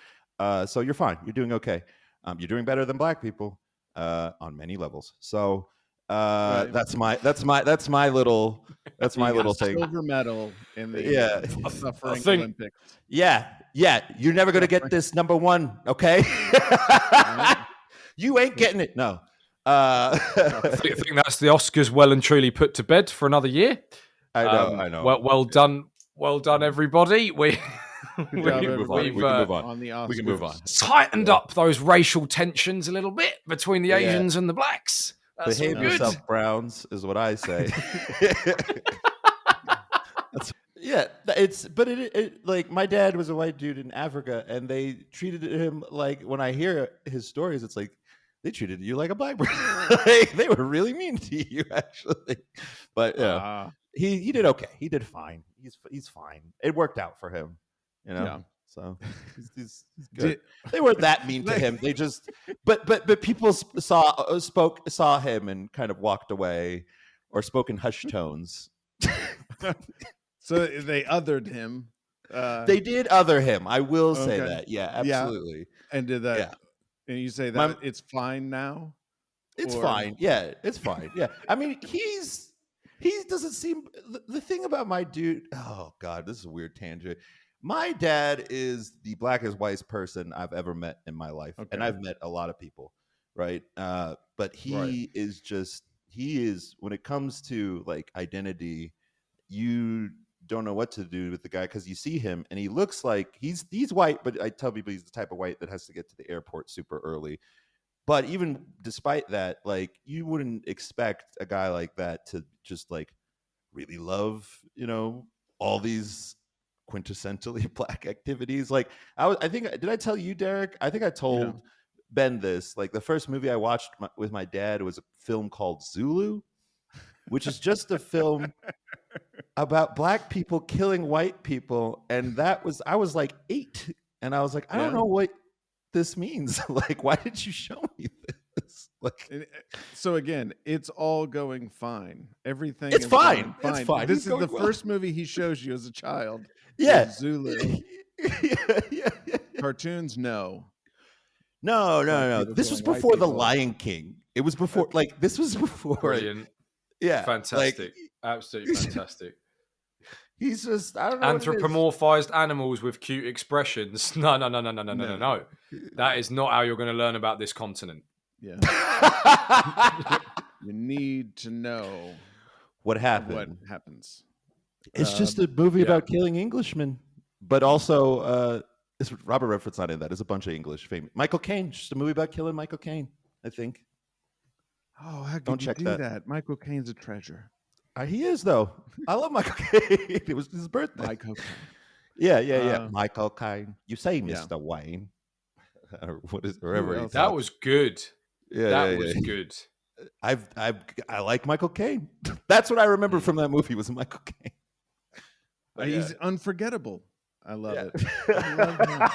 Uh, so you're fine, you're doing okay. Um, you're doing better than black people uh, on many levels. So uh, right. that's my that's my that's my little that's my little thing. Silver medal in the yeah uh, suffering think, Olympics. Yeah. Yeah, you're never going to get this number one, okay? You ain't getting it. No. Uh, I think that's the Oscars well and truly put to bed for another year. I know, um, I know. Well, well done, well done, everybody. We, we, job, everybody. We've, we can move on. Uh, on the Oscars. We can move on. Tightened yeah. up those racial tensions a little bit between the Asians yeah. and the blacks. That's Behave yourself, good. Browns, is what I say. That's Yeah, it's but it, it like my dad was a white dude in Africa, and they treated him like when I hear his stories, it's like they treated you like a black person. Like, they were really mean to you, actually. But yeah, uh, he he did okay. He did fine. He's he's fine. It worked out for him, you know. Yeah. So he's, he's, he's good. Did, they weren't that mean to him. They just but but but people saw spoke saw him and kind of walked away. or spoke in hushed tones. So they othered him. Uh, they did other him. I will okay. say that. Yeah, absolutely. Yeah. And did that? Yeah. And you say that My, it's fine now. It's or? fine. Yeah, it's fine. Yeah. I mean, he's he doesn't seem. The, the thing about my dude. Oh God, this is a weird tangent. My dad is the blackest whitest person I've ever met in my life, okay. and I've met a lot of people, right? Uh, but he right. is just he is when it comes to like identity, you don't know what to do with the guy because you see him and he looks like he's he's white, but I tell people he's the type of white that has to get to the airport super early. But even despite that, like you wouldn't expect a guy like that to just like really love, you know, all these quintessentially black activities. Like I was, I think, did I tell you, Derek? I think I told yeah. Ben this. Like the first movie I watched my, with my dad was a film called Zulu, which is just a film about black people killing white people. And that was, I was like eight and I was like, I yeah. don't know what this means. Like, why did you show me this? Like, so again, it's all going fine. Everything it's is fine. fine. It's fine. This He's is the well. first movie he shows you as a child. Yeah. Zulu. yeah, yeah, yeah. Cartoons. No, no, no, no. This was before The Lion King. It was before, okay. like this was before. Brilliant. Yeah. Fantastic. Like, absolutely fantastic. He's just I don't know anthropomorphized animals with cute expressions. No, no, no, no, no, no, no, no, no. That is not how you're going to learn about this continent. Yeah. You need to know what happened. What happens? It's um, just a movie yeah. about killing Englishmen, but also uh, it's Robert Redford's not in that. It's a bunch of English famous. Michael Caine, just a movie about killing Michael Caine, I think. Oh, how could Don't you check do that. that? Michael Caine's a treasure. Uh, he is though. I love Michael Caine. It was his birthday. Michael Caine. Yeah, yeah, yeah. Um, Michael Caine. You say Mister Yeah. Wayne, or what is whatever. That talks. was good. Yeah, that yeah, was yeah. good. I've, I've, I like Michael Caine. That's what I remember from that movie was Michael Caine. But he's yeah. unforgettable. I love yeah. it. I love him.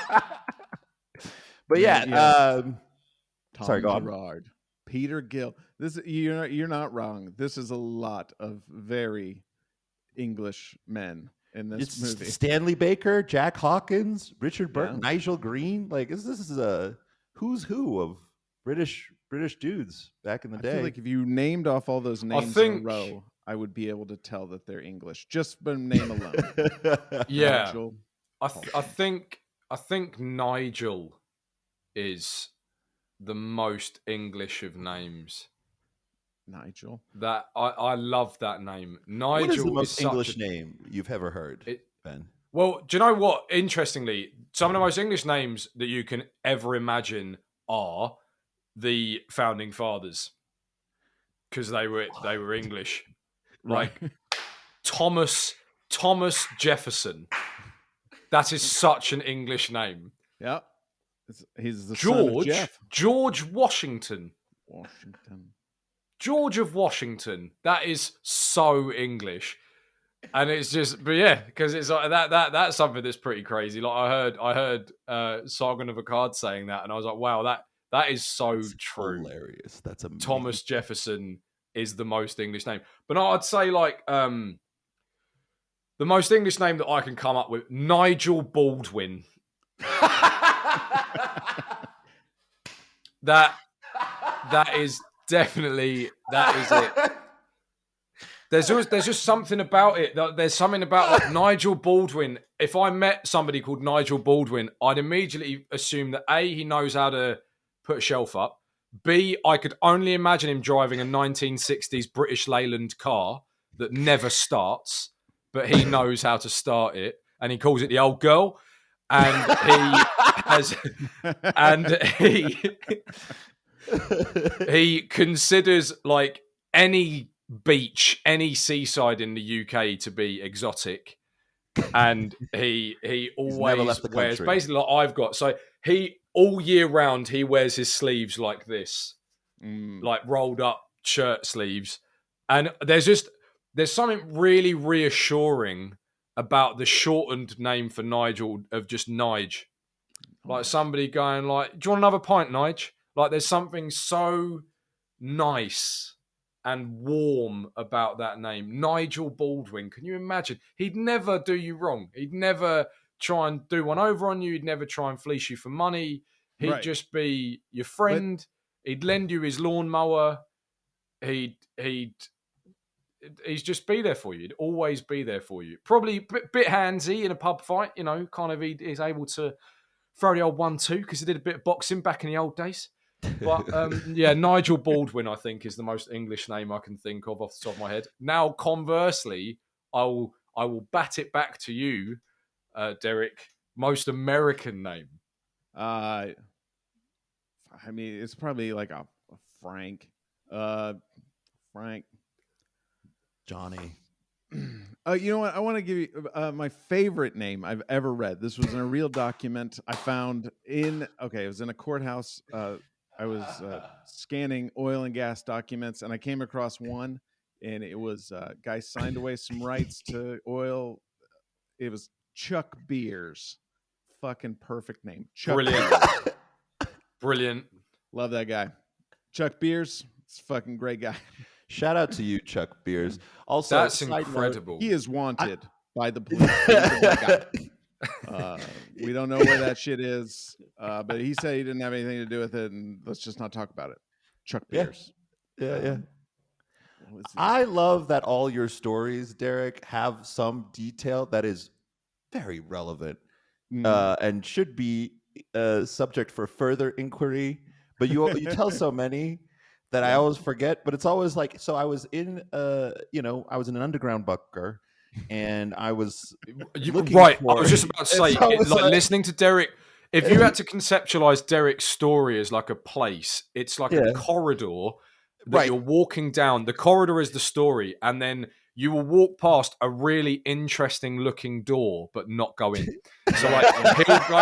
But yeah, yeah. Um, Tom sorry, go on. Peter Gill. This you're you're not wrong. This is a lot of very English men in this it's movie. Stanley Baker, Jack Hawkins, Richard Burton, yeah. Nigel Green. Like this, this is a who's who of British British dudes back in the I day. I feel like if you named off all those names think... in a row, I would be able to tell that they're English just by name alone. yeah, Nigel. I th- I think I think Nigel is the most English of names. Nigel. That I, I love that name. Nigel what is the most is English a, name you've ever heard, it, Ben? Well, do you know what? Interestingly, some of the most English names that you can ever imagine are the Founding Fathers because they were what? they were English, right? Like Thomas Thomas Jefferson. That is such an English name. Yeah, he's the George son of George Washington. Washington. George of Washington. That is so English, and it's just, but yeah, because it's like that. That that's something that's pretty crazy. Like I heard, I heard uh, Sargon of Akkad saying that, and I was like, wow, that that is so that's true. Hilarious. That's amazing. Thomas Jefferson is the most English name, but no, I'd say like um, the most English name that I can come up with: Nigel Baldwin. that that is. Definitely, that is it. There's always, there's just something about it. There's something about like Nigel Baldwin. If I met somebody called Nigel Baldwin, I'd immediately assume that A, he knows how to put a shelf up. B, I could only imagine him driving a nineteen sixties British Leyland car that never starts, but he knows how to start it, and he calls it the old girl. And he has, and he. He considers like any beach, any seaside in the U K to be exotic, and he he always wears basically like I've got. So he all year round he wears his sleeves like this, mm. like rolled up shirt sleeves, and there's just there's something really reassuring about the shortened name for Nigel of just Nige, like somebody going like, "Do you want another pint, Nige?" Like there's something so nice and warm about that name. Nigel Baldwin, can you imagine? He'd never do you wrong. He'd never try and do one over on you. He'd never try and fleece you for money. He'd right. just be your friend. But- he'd lend you his lawnmower. He'd he'd he's just be there for you. He'd always be there for you. Probably a bit, bit handsy in a pub fight, you know, kind of he'd, he's able to throw the old one two because he did a bit of boxing back in the old days. But um, yeah, Nigel Baldwin, I think, is the most English name I can think of off the top of my head. Now, conversely, I will I will bat it back to you, uh, Derek. Most American name. Uh, I mean, it's probably like a, a Frank. Uh, Frank. Johnny. Uh, you know what? I want to give you uh, my favorite name I've ever read. This was in a real document I found in, okay, it was in a courthouse. Uh, I was uh, scanning oil and gas documents, and I came across one, and it was a uh, guy signed away some rights to oil. It was Chuck Beers. Fucking perfect name. Chuck Brilliant. Beers. Brilliant. Love that guy. Chuck Beers. It's a fucking great guy. Shout out to you, Chuck Beers. Also, that's incredible. Note, he is wanted I... by the police. uh, we don't know where that shit is, uh, but he said he didn't have anything to do with it, and let's just not talk about it. Chuck Beers. Yeah, yeah. yeah. Um, I love that all your stories, Derek, have some detail that is very relevant mm. uh, and should be a subject for further inquiry. But you you tell so many. That I always forget, but it's always like, so I was in, uh, you know, I was in an underground bunker, and I was you, looking right. For I was just about to say, it, like, like listening to Derek. If you had to conceptualize Derek's story as like a place, it's like yeah. a corridor that right. you're walking down. The corridor is the story, and then you will walk past a really interesting looking door, but not go in. So like, he'll go,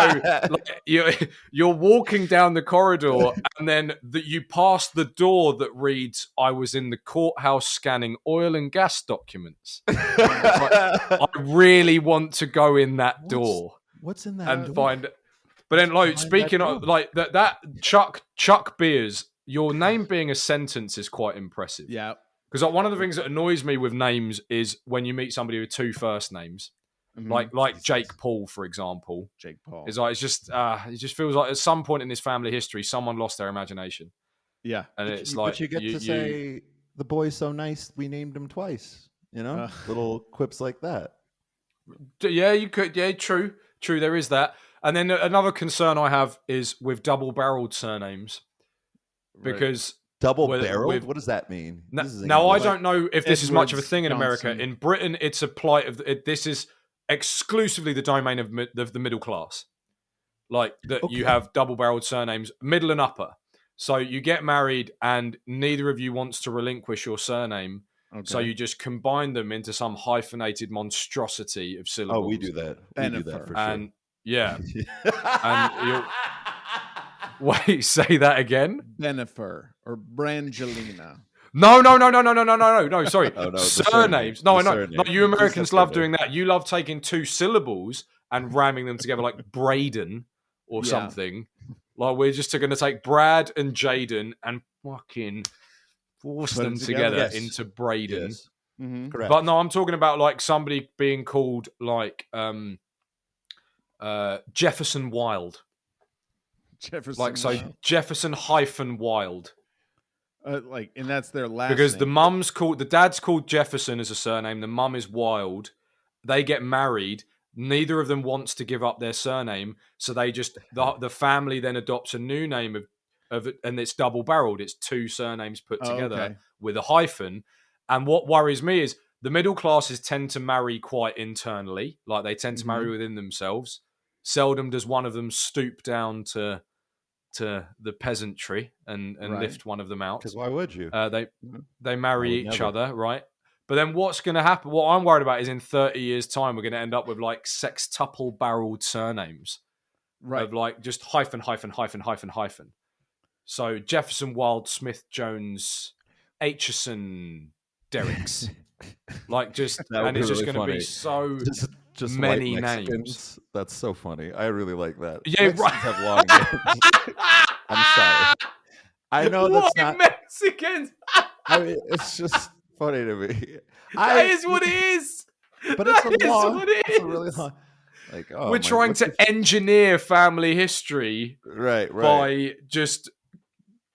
like you're, you're walking down the corridor, and then the, you pass the door that reads, I was in the courthouse scanning oil and gas documents. Like, I really want to go in that what's, door. What's in that and door? Find, but then like, speaking of like that, that Chuck, Chuck Beers, your name being a sentence is quite impressive. Yeah. Because like one of the things that annoys me with names is when you meet somebody with two first names, mm-hmm. like like Jake Paul, for example. Jake Paul. It's like it's just uh, it just feels like at some point in this family history, someone lost their imagination. Yeah, and but it's you, like but you get you, to you, say you, the boy's so nice we named him twice. You know, uh, little quips like that. Yeah, you could. Yeah, true, true. There is that. And then another concern I have is with double-barreled surnames, right. because. Double barrel? What does that mean? Now, now I don't know if this Edwards, is much of a thing in America. Johnson. In Britain, it's a plight of it, this is exclusively the domain of, mi- of the middle class. Like that, okay. You have double-barreled surnames, middle and upper. So you get married, and neither of you wants to relinquish your surname. Okay. So you just combine them into some hyphenated monstrosity of syllables. Oh, we do that. We do that for sure. And yeah, and you'll. Wait, say that again. Bennifer or Brangelina. No, no, no, no, no, no, no, no, no. Sorry, oh, no, surnames. No, I know. No, you Americans love doing that. You love taking two syllables and ramming them together, like Braden or yeah. something. Like we're just going to take Brad and Jaden and fucking force them, them together, together yes. into Braden. Yes. Mm-hmm. Correct. But no, I'm talking about like somebody being called like um, uh, Jefferson Wilde. Jefferson like so Wild. Jefferson hyphen Wild, uh, like and that's their last because name. The mum's called the dad's called Jefferson as a surname. The mum is Wild. They get married. Neither of them wants to give up their surname, so they just the the family then adopts a new name of of and it's double barreled. It's two surnames put together oh, okay. with a hyphen. And what worries me is the middle classes tend to marry quite internally, like they tend to mm-hmm. marry within themselves. Seldom does one of them stoop down to. to the peasantry and, and right. lift one of them out. Because why would you? Uh, they they marry each never. other, right? But then what's going to happen? What I'm worried about is in thirty years' time, we're going to end up with like sextuple-barreled surnames. Right. Of like just hyphen, hyphen, hyphen, hyphen, hyphen. So Jefferson, Wilde, Smith, Jones, Aitchison, Derricks. Like just, and it's really just going to be so... Just- Just many names. That's so funny. I really like that. Yeah, Mexicans right. have long names. I'm sorry. I know what that's not Mexicans. I mean, it's just funny to me. I, that is what it is. But that it's a is long, what it it's is. A really long. Like, oh, we're my, trying to this? engineer family history, right? Right. By just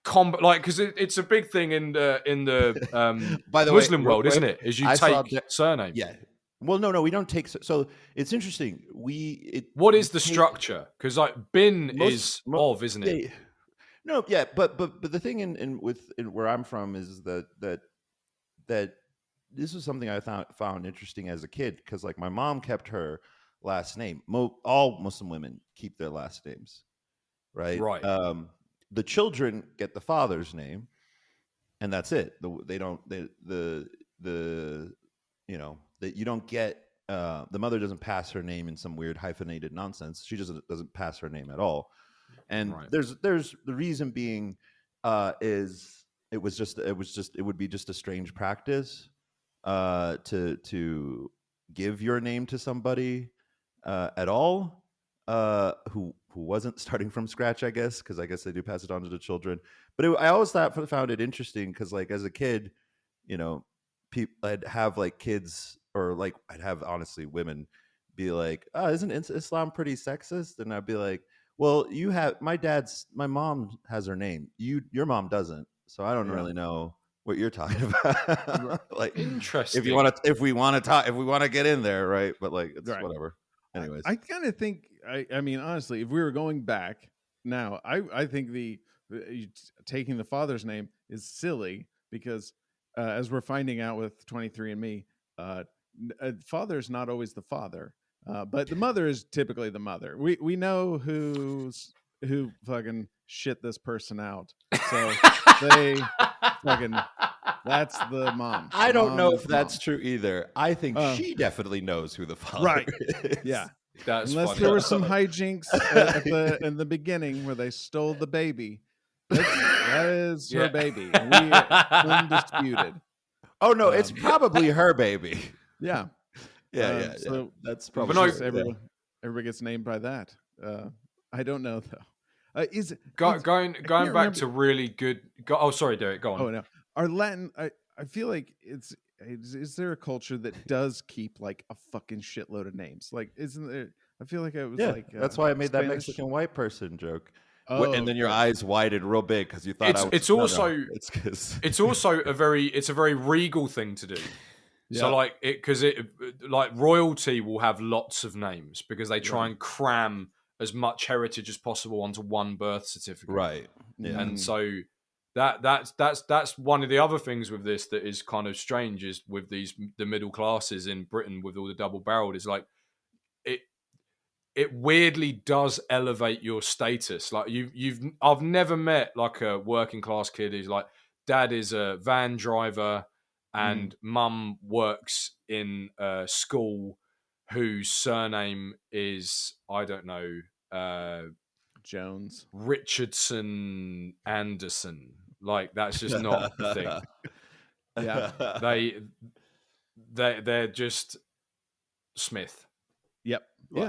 combat, like, because it, it's a big thing in the in the um by the Muslim way, world, way, isn't it? Is you I take that, surname? Yeah. Well, no, no, we don't take. So it's interesting. We. It, what is the take, structure? Because like bin most, is most, of, isn't it? They, no, yeah, but but but the thing in, in with in where I'm from is that that that this is something I found found interesting as a kid, because like my mom kept her last name. Mo, all Muslim women keep their last names, right? Right. Um, the children get the father's name, and that's it. The, they don't. They, the the you know. That you don't get, uh, the mother doesn't pass her name in some weird hyphenated nonsense. She doesn't doesn't pass her name at all. And right. there's there's the reason being uh, is it was just it was just it would be just a strange practice uh, to to give your name to somebody uh, at all uh, who who wasn't starting from scratch, I guess, because I guess they do pass it on to the children. But it, I always thought found it interesting because like as a kid, you know, people I'd have like kids. Or like I'd have honestly women be like, "Oh, isn't Islam pretty sexist?" And I'd be like, "Well, you have my dad's, my mom has her name. You, your mom doesn't. So I don't yeah. really know what you're talking about." Like, interesting. If you want to, if we want to talk, if we want to get in there, right? But like, it's right. whatever. Anyways, I, I kind of think. I, I mean, honestly, if we were going back now, I, I think the taking the father's name is silly because, uh, as we're finding out with twenty-three and me, uh. Father is not always the father, uh, but the mother is typically the mother. We we know who's who fucking shit this person out. So they fucking that's the mom. I don't mom know if that's mom. True either. I think uh, she definitely knows who the father right. is. Yeah, that's unless funny. There were some hijinks at the, in the beginning where they stole the baby. That's, that is yeah. her baby. We are undisputed. Oh no, um, it's probably her baby. Yeah, yeah, um, yeah. So yeah. that's probably no, everybody, yeah. everybody gets named by that. Uh, I don't know though. Uh, is Go, going going back remember. to really good? Go, oh, sorry, Derek. Go on. Oh no, our Latin. I, I feel like it's, it's. Is there a culture that does keep like a fucking shitload of names? Like, isn't there? I feel like it was yeah, like. Uh, that's why I made Spanish. That Mexican white person joke. Oh, and then your eyes widened real big because you thought it's, I was. It's also no, no. it's cause... it's also a very it's a very regal thing to do. Yeah. So like it because it like royalty will have lots of names because they try yeah. and cram as much heritage as possible onto one birth certificate. Right. Yeah. And so that that's that's that's one of the other things with this that is kind of strange is with these the middle classes in Britain with all the double barreled is like it it weirdly does elevate your status. Like you you've I've never met like a working class kid who's like dad is a van driver. And mm. mum works in a school whose surname is, I don't know, uh, Jones, Richardson, Anderson. Like, that's just not the thing. Yeah. They, they, they're just Smith. Yep. Like, yeah.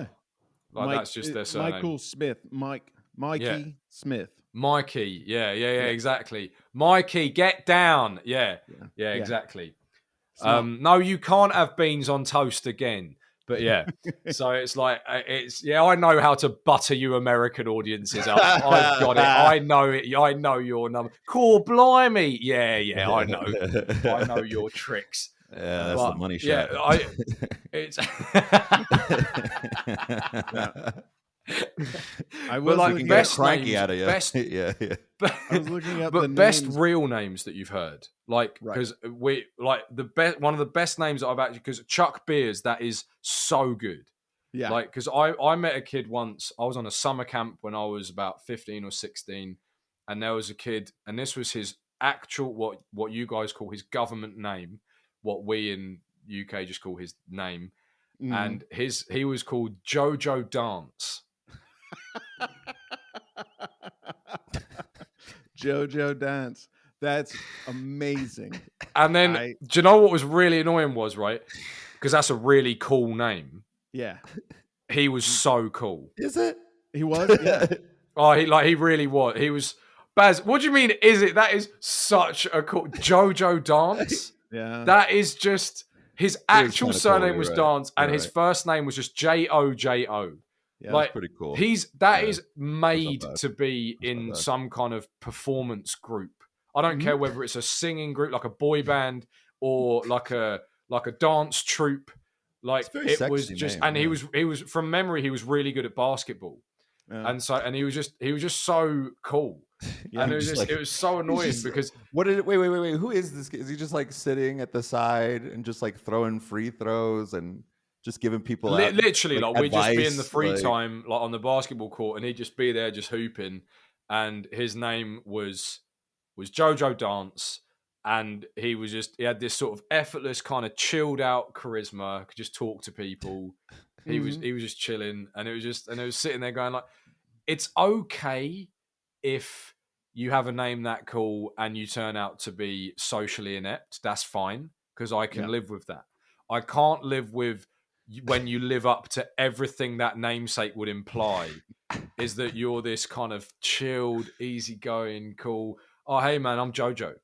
Like, Mike, that's just their surname. Michael Smith. Mike, Mikey yeah. Smith. Mikey, yeah, yeah, yeah, exactly. Mikey, get down. Yeah, yeah, yeah exactly. Yeah. Um, no, you can't have beans on toast again. But yeah, so it's like, it's yeah, I know how to butter you American audiences up. I've got it. I know it. I know your number. Cool, blimey. Yeah, yeah, I know. I know your tricks. Yeah, that's but, the money shot. Yeah, I, it's... yeah. I was like looking best names, out of you. Best, yeah, yeah. But, I was looking up but the best names. Real names that you've heard, like because right. we like the best one of the best names that I've actually because Chuck Beers that is so good, yeah. Like because I I met a kid once. I was on a summer camp when I was about fifteen or sixteen, and there was a kid, and this was his actual what what you guys call his government name, what we in U K just call his name, mm. and his he was called Jojo Dance. Jojo Dance. That's amazing. And then I... do you know what was really annoying was right because that's a really cool name. Yeah, he was so cool. Is it? He was. Yeah. Oh, he like he really was. He was. Baz, what do you mean, is it? That is such a cool... JoJo Dance? Yeah. That is just... His actual surname cool, was right. Dance, and You're his right. first name was just J O J O. Yeah, like, that's pretty cool. He's that yeah. is made to be that's in some kind of performance group. I don't mm-hmm. care whether it's a singing group, like a boy band, or like a like a dance troupe. Like it was just, name, and yeah. he was he was from memory, he was really good at basketball, yeah. and so and he was just he was just so cool. Yeah, and it was just, like, it was so annoying just, because what did it, wait wait wait wait who is this? Is he just like sitting at the side and just like throwing free throws and just giving people li- out, literally like, like we'd advice, just be in the free like... time like on the basketball court and he'd just be there just hooping, and his name was was JoJo Dance, and he was just he had this sort of effortless kind of chilled out charisma, could just talk to people. Mm-hmm. He was he was just chilling, and it was just and it was sitting there going like, it's okay if you have a name that cool and you turn out to be socially inept, that's fine, because I can yeah. live with that. I can't live with when you live up to everything that namesake would imply, is that you're this kind of chilled, easygoing, cool, oh, hey, man, I'm JoJo.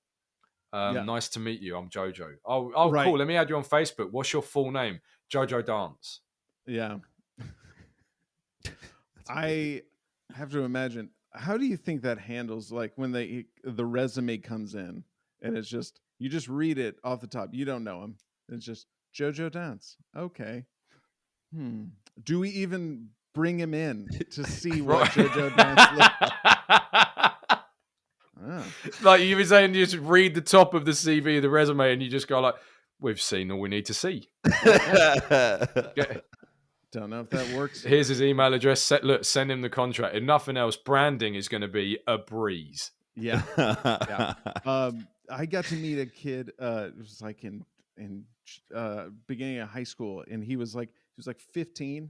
Um, yeah. Nice to meet you. I'm JoJo. Oh, oh right. cool. Let me add you on Facebook. What's your full name? JoJo Dance. Yeah. I have to imagine... How do you think that handles like when they the resume comes in and it's just you just read it off the top, you don't know him, it's just JoJo Dance. Okay, hmm. Do we even bring him in to see what JoJo Dance looks like? Oh. Like you've been saying, you just read the top of the C V, the resume, and you just go like, "We've seen all we need to see." Yeah. Don't know if that works. Here's his email address. Set, look, send him the contract. If nothing else, branding is going to be a breeze. Yeah. Yeah. Um, I got to meet a kid. Uh, it was like in in uh, beginning of high school, and he was like he was like fifteen,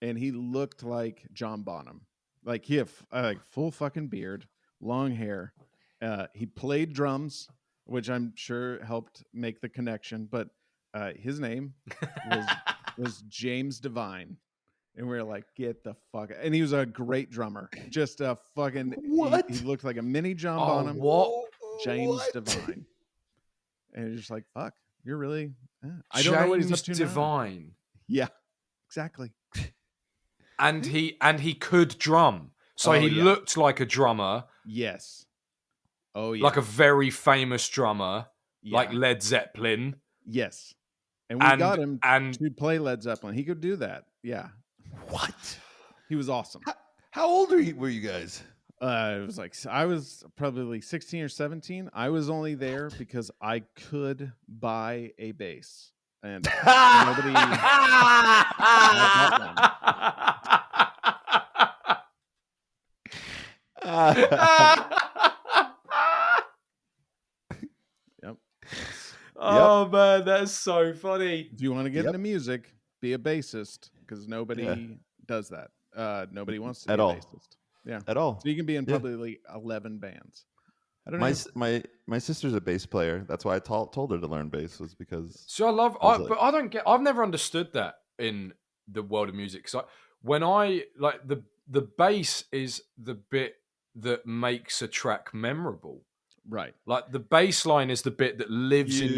and he looked like John Bonham. Like he had uh, like full fucking beard, long hair. Uh, he played drums, which I'm sure helped make the connection. But uh, his name was. was James Devine, and we were like, get the fuck out. And he was a great drummer, just a fucking what he, he looked like a mini John oh, Bonham. What? James what? Devine, and you're just like, fuck, you're really yeah. I don't James know what he's up to Devine now. Yeah, exactly. And he and he could drum, so oh, he yeah. looked like a drummer. Yes. Oh yeah, like a very famous drummer. Yeah. Like Led Zeppelin. Yes. And we and, got him and, to play Led Zeppelin. He could do that. Yeah. What? He was awesome. How, how old are you, were you guys? Uh, it was like I was probably like sixteen or seventeen. I was only there because I could buy a bass, and nobody. Yep. Yep. Oh man, that's so funny. If you want to get yep. into music, be a bassist, because nobody yeah. does that. Uh, nobody wants to be at a all. Bassist. Yeah, at all. So you can be in probably yeah. eleven bands. I don't my, know. My my sister's a bass player. That's why I ta- told her to learn bass, was because. So I love, I I, like, but I don't get. I've never understood that in the world of music. So when I like the the bass is the bit that makes a track memorable. Right, like the bass line is the bit that lives you, in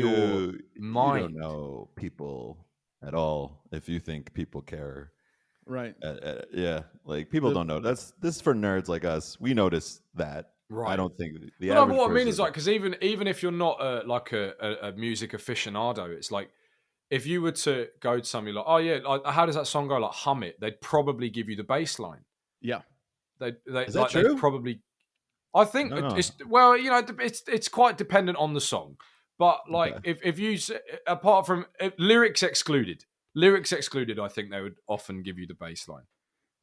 your mind. You don't know people at all if you think people care. Right. Uh, uh, yeah, like people the, don't know. That's this is for nerds like us. We notice that. Right. I don't think the. But average no, what I mean is like, because even even if you're not a, like a, a, a music aficionado, it's like if you were to go to somebody like, oh yeah, like, how does that song go? Like hum it. They'd probably give you the bass line. Yeah. They they is that like true? They'd probably. I think no, no. it's well, you know, it's it's quite dependent on the song, but like okay. if if you apart from if, lyrics excluded, lyrics excluded, I think they would often give you the bass line.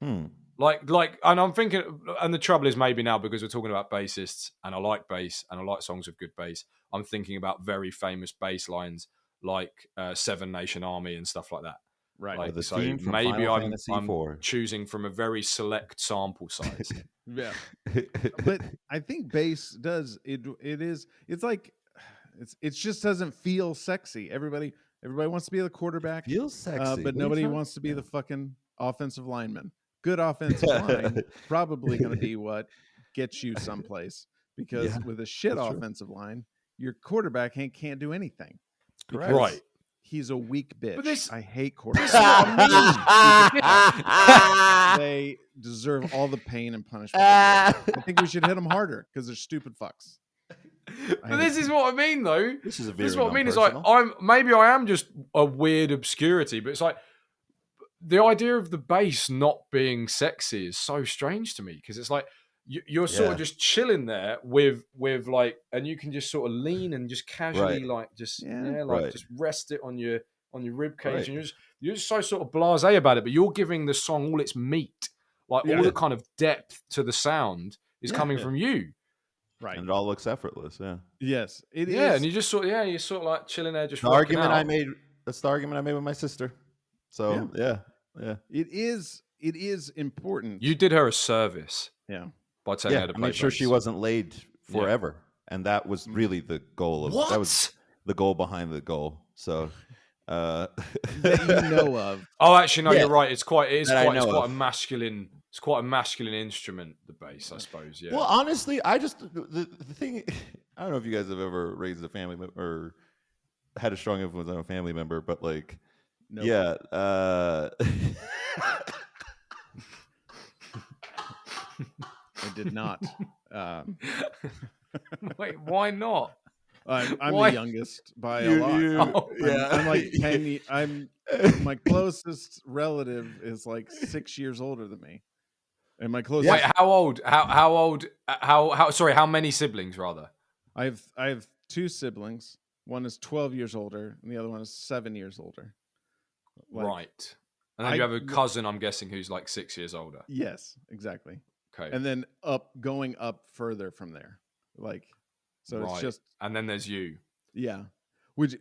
Hmm. Like like, and I'm thinking, and the trouble is maybe now because we're talking about bassists, and I like bass, and I like songs with good bass. I'm thinking about very famous bass lines like uh, Seven Nation Army and stuff like that. Right. Like, the so maybe Final I'm, I'm choosing from a very select sample size. Yeah. But I think bass does it it is it's like it's it just doesn't feel sexy. Everybody everybody wants to be the quarterback. It feels sexy. Uh, but what nobody wants to be the fucking offensive lineman. Good offensive line probably going to be what gets you someplace. because yeah, with a shit offensive true. line, your quarterback ain't, can't do anything. Right. He's a weak bitch. This, I hate quarterbacks. They deserve all the pain and punishment. I think we should hit them harder because they're stupid fucks. But this is what I mean, though. This is a very this is what I mean. It's like I'm maybe I am just a weird obscurity, but it's like the idea of the bass not being sexy is so strange to me because it's like you're sort yeah. of just chilling there with with like, and you can just sort of lean and just casually right. like just yeah, yeah like right. just rest it on your on your rib cage, right. and you're just you're just so sort of blasé about it, but you're giving the song all its meat, like yeah. all the kind of depth to the sound is yeah, coming yeah. from you. Right. And it all looks effortless, yeah. Yes, it yeah, is. Yeah, and you just sort of, yeah, you're sort of like chilling there, just the argument out. I made. That's the argument I made with my sister. So yeah. yeah, yeah. It is. It is important. You did her a service. Yeah. By telling yeah, her to play. I made sure she wasn't laid forever, yeah. and that was really the goal of what? That was the goal behind the goal. So. Uh... that you know of? Oh, actually, no. Yeah. You're right. It's quite. It is that quite. It's quite of. a masculine. It's quite a masculine instrument, the bass, I suppose. Yeah. Well, honestly, I just the, the thing. I don't know if you guys have ever raised a family member or had a strong influence on a family member, but like, nope. yeah. Uh... I did not. Um... Wait, why not? I'm, I'm the youngest by you, a lot. You, I'm, yeah. I'm, I'm like ten. I'm my closest relative is like six years older than me. And my closest. Wait, how old? How how old? How how? Sorry, how many siblings? Rather, I have I have two siblings. One is twelve years older, and the other one is seven years older. Like, right, and then I, you have a cousin, I'm guessing, who's like six years older. Yes, exactly. Okay, and then up, going up further from there, like so. Right. It's just, and then there's you. Yeah, which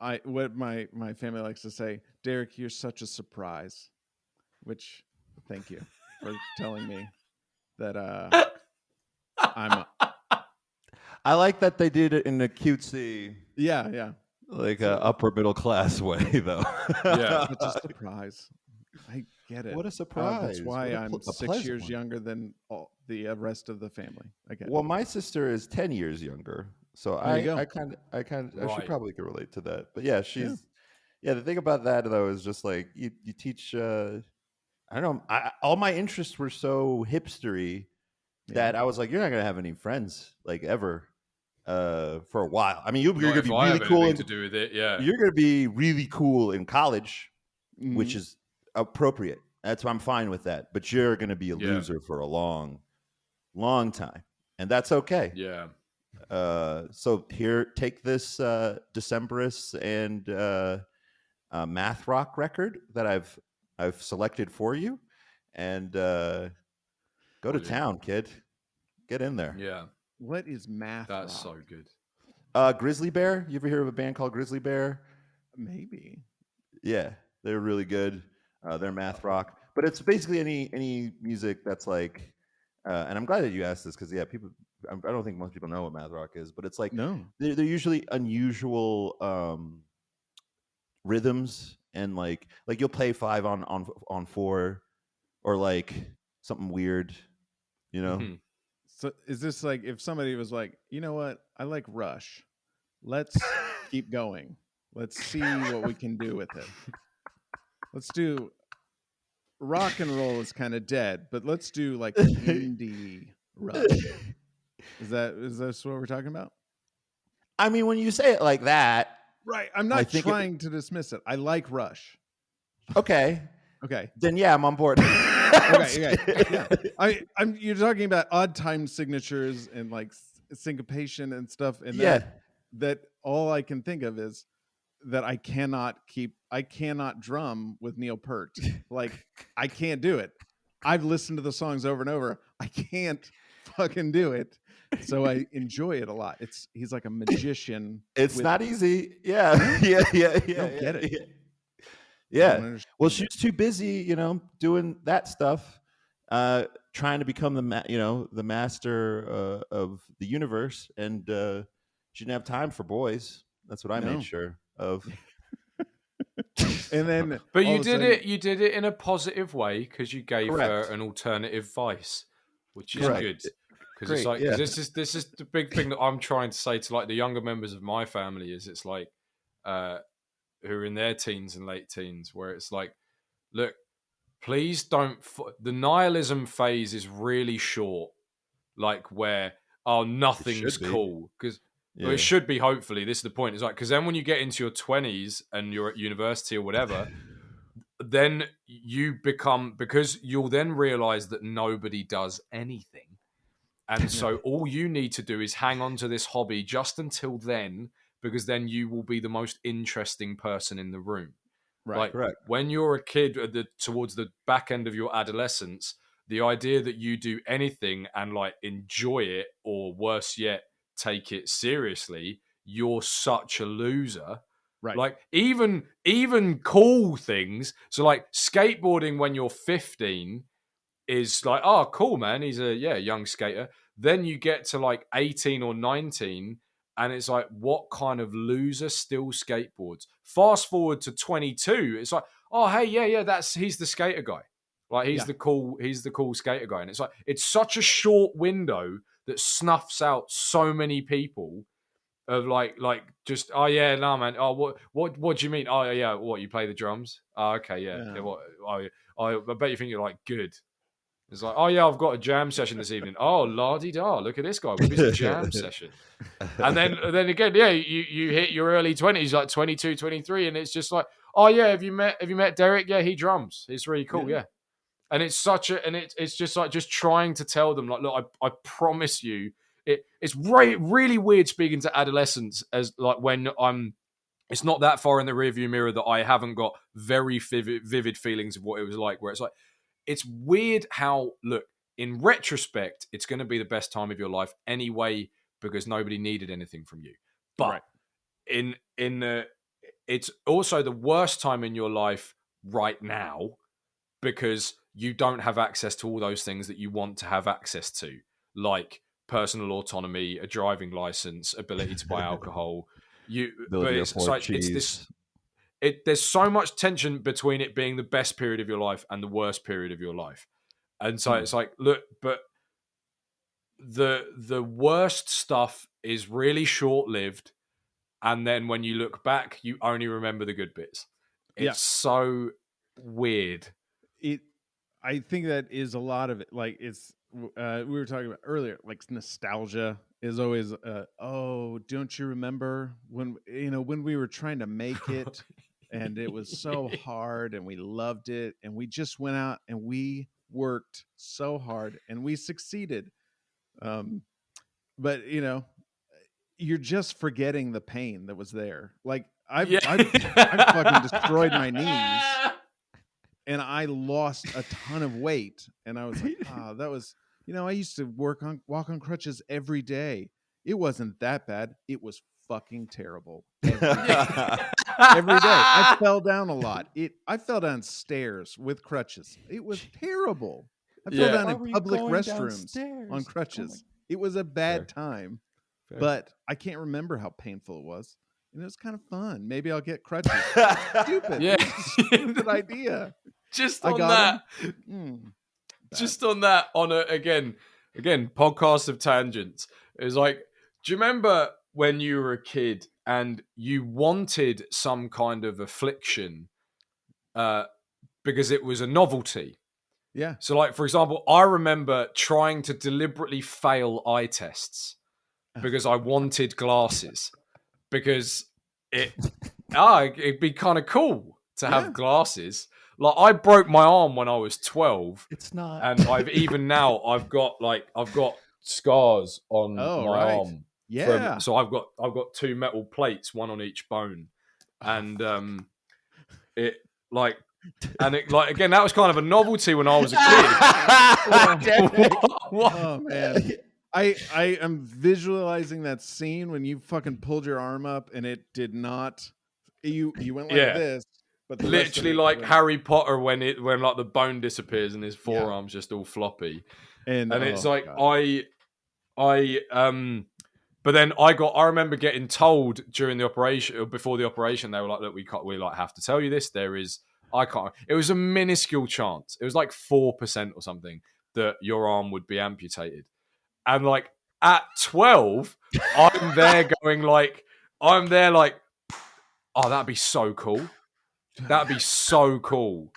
I what my my family likes to say, Derek, you're such a surprise. Which, thank you. For telling me that uh, I'm. A... I like that they did it in a cutesy, yeah, yeah, like a upper middle class way, though. Yeah, it's a surprise. I get it. What a surprise! Uh, that's why a, I'm a six years one. younger than all the rest of the family. I get well, it. my sister is ten years younger, so there I kind of, I kind of, I, right. I should probably could relate to that. But yeah, she's, yeah. yeah. The thing about that though is just like you, you teach. Uh, I don't know. I, all my interests were so hipstery yeah. that I was like, "You're not gonna have any friends like ever uh, for a while." I mean, you, you're gonna be really cool. And, to do with it, yeah. You're gonna be really cool in college, mm-hmm. which is appropriate. That's why I'm fine with that. But you're gonna be a yeah. loser for a long, long time, and that's okay. Yeah. Uh, so here, take this uh, Decemberists and uh, uh, math rock record that I've. I've selected for you, and uh, go to oh, yeah. town, kid. Get in there. Yeah. What is math? That's rock? so good. Uh, Grizzly Bear. You ever hear of a band called Grizzly Bear? Maybe. Yeah, they're really good. Uh, they're math rock, but it's basically any any music that's like. Uh, and I'm glad that you asked this because yeah, people. I don't think most people know what math rock is, but it's like no. They're, they're usually unusual um, rhythms. And like, like you'll play five on, on, on four, or like something weird, you know. Mm-hmm. So is this like if somebody was like, you know what, I like Rush, let's keep going, let's see what we can do with it. Let's do rock and roll is kind of dead, but let's do like indie Rush. Is that is this what we're talking about? I mean, when you say it like that. Right, I'm not trying it... to dismiss it. I like Rush. Okay. Okay. Then yeah, I'm on board. okay, okay. Yeah. I, I'm. You're talking about odd time signatures and like syncopation and stuff, and yeah, that, that all I can think of is that I cannot keep. I cannot drum with Neil Peart. Like I can't do it. I've listened to the songs over and over. I can't fucking do it. So I enjoy it a lot. It's he's like a magician. It's with... not easy. Yeah, yeah, yeah, yeah. I don't get it. Yeah. yeah. Well, she's too busy, you know, doing that stuff, uh, trying to become the, ma- you know, the master uh, of the universe, and uh, she didn't have time for boys. That's what I no. made sure of. And then, but you did sudden... it. You did it in a positive way because you gave Correct. her an alternative vice, which is Correct. good. Because it's like yeah. this is this is the big thing that I'm trying to say to like the younger members of my family is it's like uh, who are in their teens and late teens, where it's like, look, please don't. F- the nihilism phase is really short, like where oh nothing's cool because yeah. well, it should be. Hopefully, this is the point. It's like because then when you get into your twenties and you're at university or whatever. Then you become, because you'll then realize that nobody does anything. And so all you need to do is hang on to this hobby just until then, because then you will be the most interesting person in the room. Right. Like correct. When you're a kid at the, towards the back end of your adolescence, the idea that you do anything and like enjoy it or worse yet, take it seriously, you're such a loser. Right. Like even even cool things. So like skateboarding when you're fifteen is like, oh, cool, man. He's a yeah young skater. Then you get to like eighteen or nineteen and it's like, what kind of loser still skateboards? Fast forward to twenty-two. It's like, oh, hey, yeah, yeah, that's he's the skater guy. Like he's yeah. the cool he's the cool skater guy. And it's like it's such a short window that snuffs out so many people. Of like, like just oh yeah, no nah, man. Oh what, what, what do you mean? Oh yeah, what you play the drums? Oh okay, yeah. yeah. yeah what, oh, oh, I bet you think you're like good. It's like oh yeah, I've got a jam session this evening. Oh la-di-da, look at this guy with his jam session. And then, then again, yeah, you, you hit your early twenties, like twenty-two, twenty-three, and it's just like oh yeah, have you met have you met Derek? Yeah, he drums. It's really cool. Yeah, yeah. And it's such a and it's it's just like just trying to tell them like look, I I promise you. It, it's re- really weird speaking to adolescents as like when I'm, it's not that far in the rearview mirror that I haven't got very vivid, vivid feelings of what it was like, where it's like, it's weird how, look, in retrospect, it's going to be the best time of your life anyway, because nobody needed anything from you. But right. in, in the, it's also the worst time in your life right now, because you don't have access to all those things that you want to have access to. Like, personal autonomy, a driving license, ability to buy alcohol. You, but it's, it's like cheese. It's this. It there's so much tension between it being the best period of your life and the worst period of your life, and so mm. it's like look, but the the worst stuff is really short lived, and then when you look back, you only remember the good bits. It's yeah. so weird. It, I think that is a lot of it. Like it's. Uh, we were talking about earlier, like nostalgia is always, uh, oh, don't you remember when, you know, when we were trying to make it and it was so hard and we loved it and we just went out and we worked so hard and we succeeded. Um, but you know, you're just forgetting the pain that was there. Like I've, yeah. I've, I've fucking destroyed my knees and I lost a ton of weight and I was like, oh, that was, you know, I used to work on walk on crutches every day. It wasn't that bad. It was fucking terrible. Every day. every day. I fell down a lot. It I fell down stairs with crutches. It was terrible. I fell yeah. down Why in public restrooms downstairs? On crutches. Oh my- it was a bad Fair. Time, Fair. But I can't remember how painful it was. And it was kind of fun. Maybe I'll get crutches. Stupid. Yeah. Stupid idea. Just on that. Mm. Just on that, on a, again, again, podcast of tangents. It was like, do you remember when you were a kid and you wanted some kind of affliction uh, because it was a novelty? Yeah. So like, for example, I remember trying to deliberately fail eye tests because I wanted glasses. Because it, ah, it'd be kind of cool to have yeah. glasses. Like I broke my arm when I was twelve. It's not, and I've even now I've got like I've got scars on oh, my right. arm. Yeah, from, so I've got I've got two metal plates, one on each bone, and um, it like and it like again that was kind of a novelty when I was a kid. what, what? Oh man. I, I am visualizing that scene when you fucking pulled your arm up and it did not. You you went like yeah. this, but the literally like went. Harry Potter when it when like the bone disappears and his forearm's yeah. just all floppy, and, and oh, it's like God. I I um. But then I got I remember getting told during the operation or before the operation they were like look we can't we like have to tell you this there is I can't it was a minuscule chance it was like four percent or something that your arm would be amputated. And like at twelve, I'm there going like, I'm there like, oh, that'd be so cool. That'd be so cool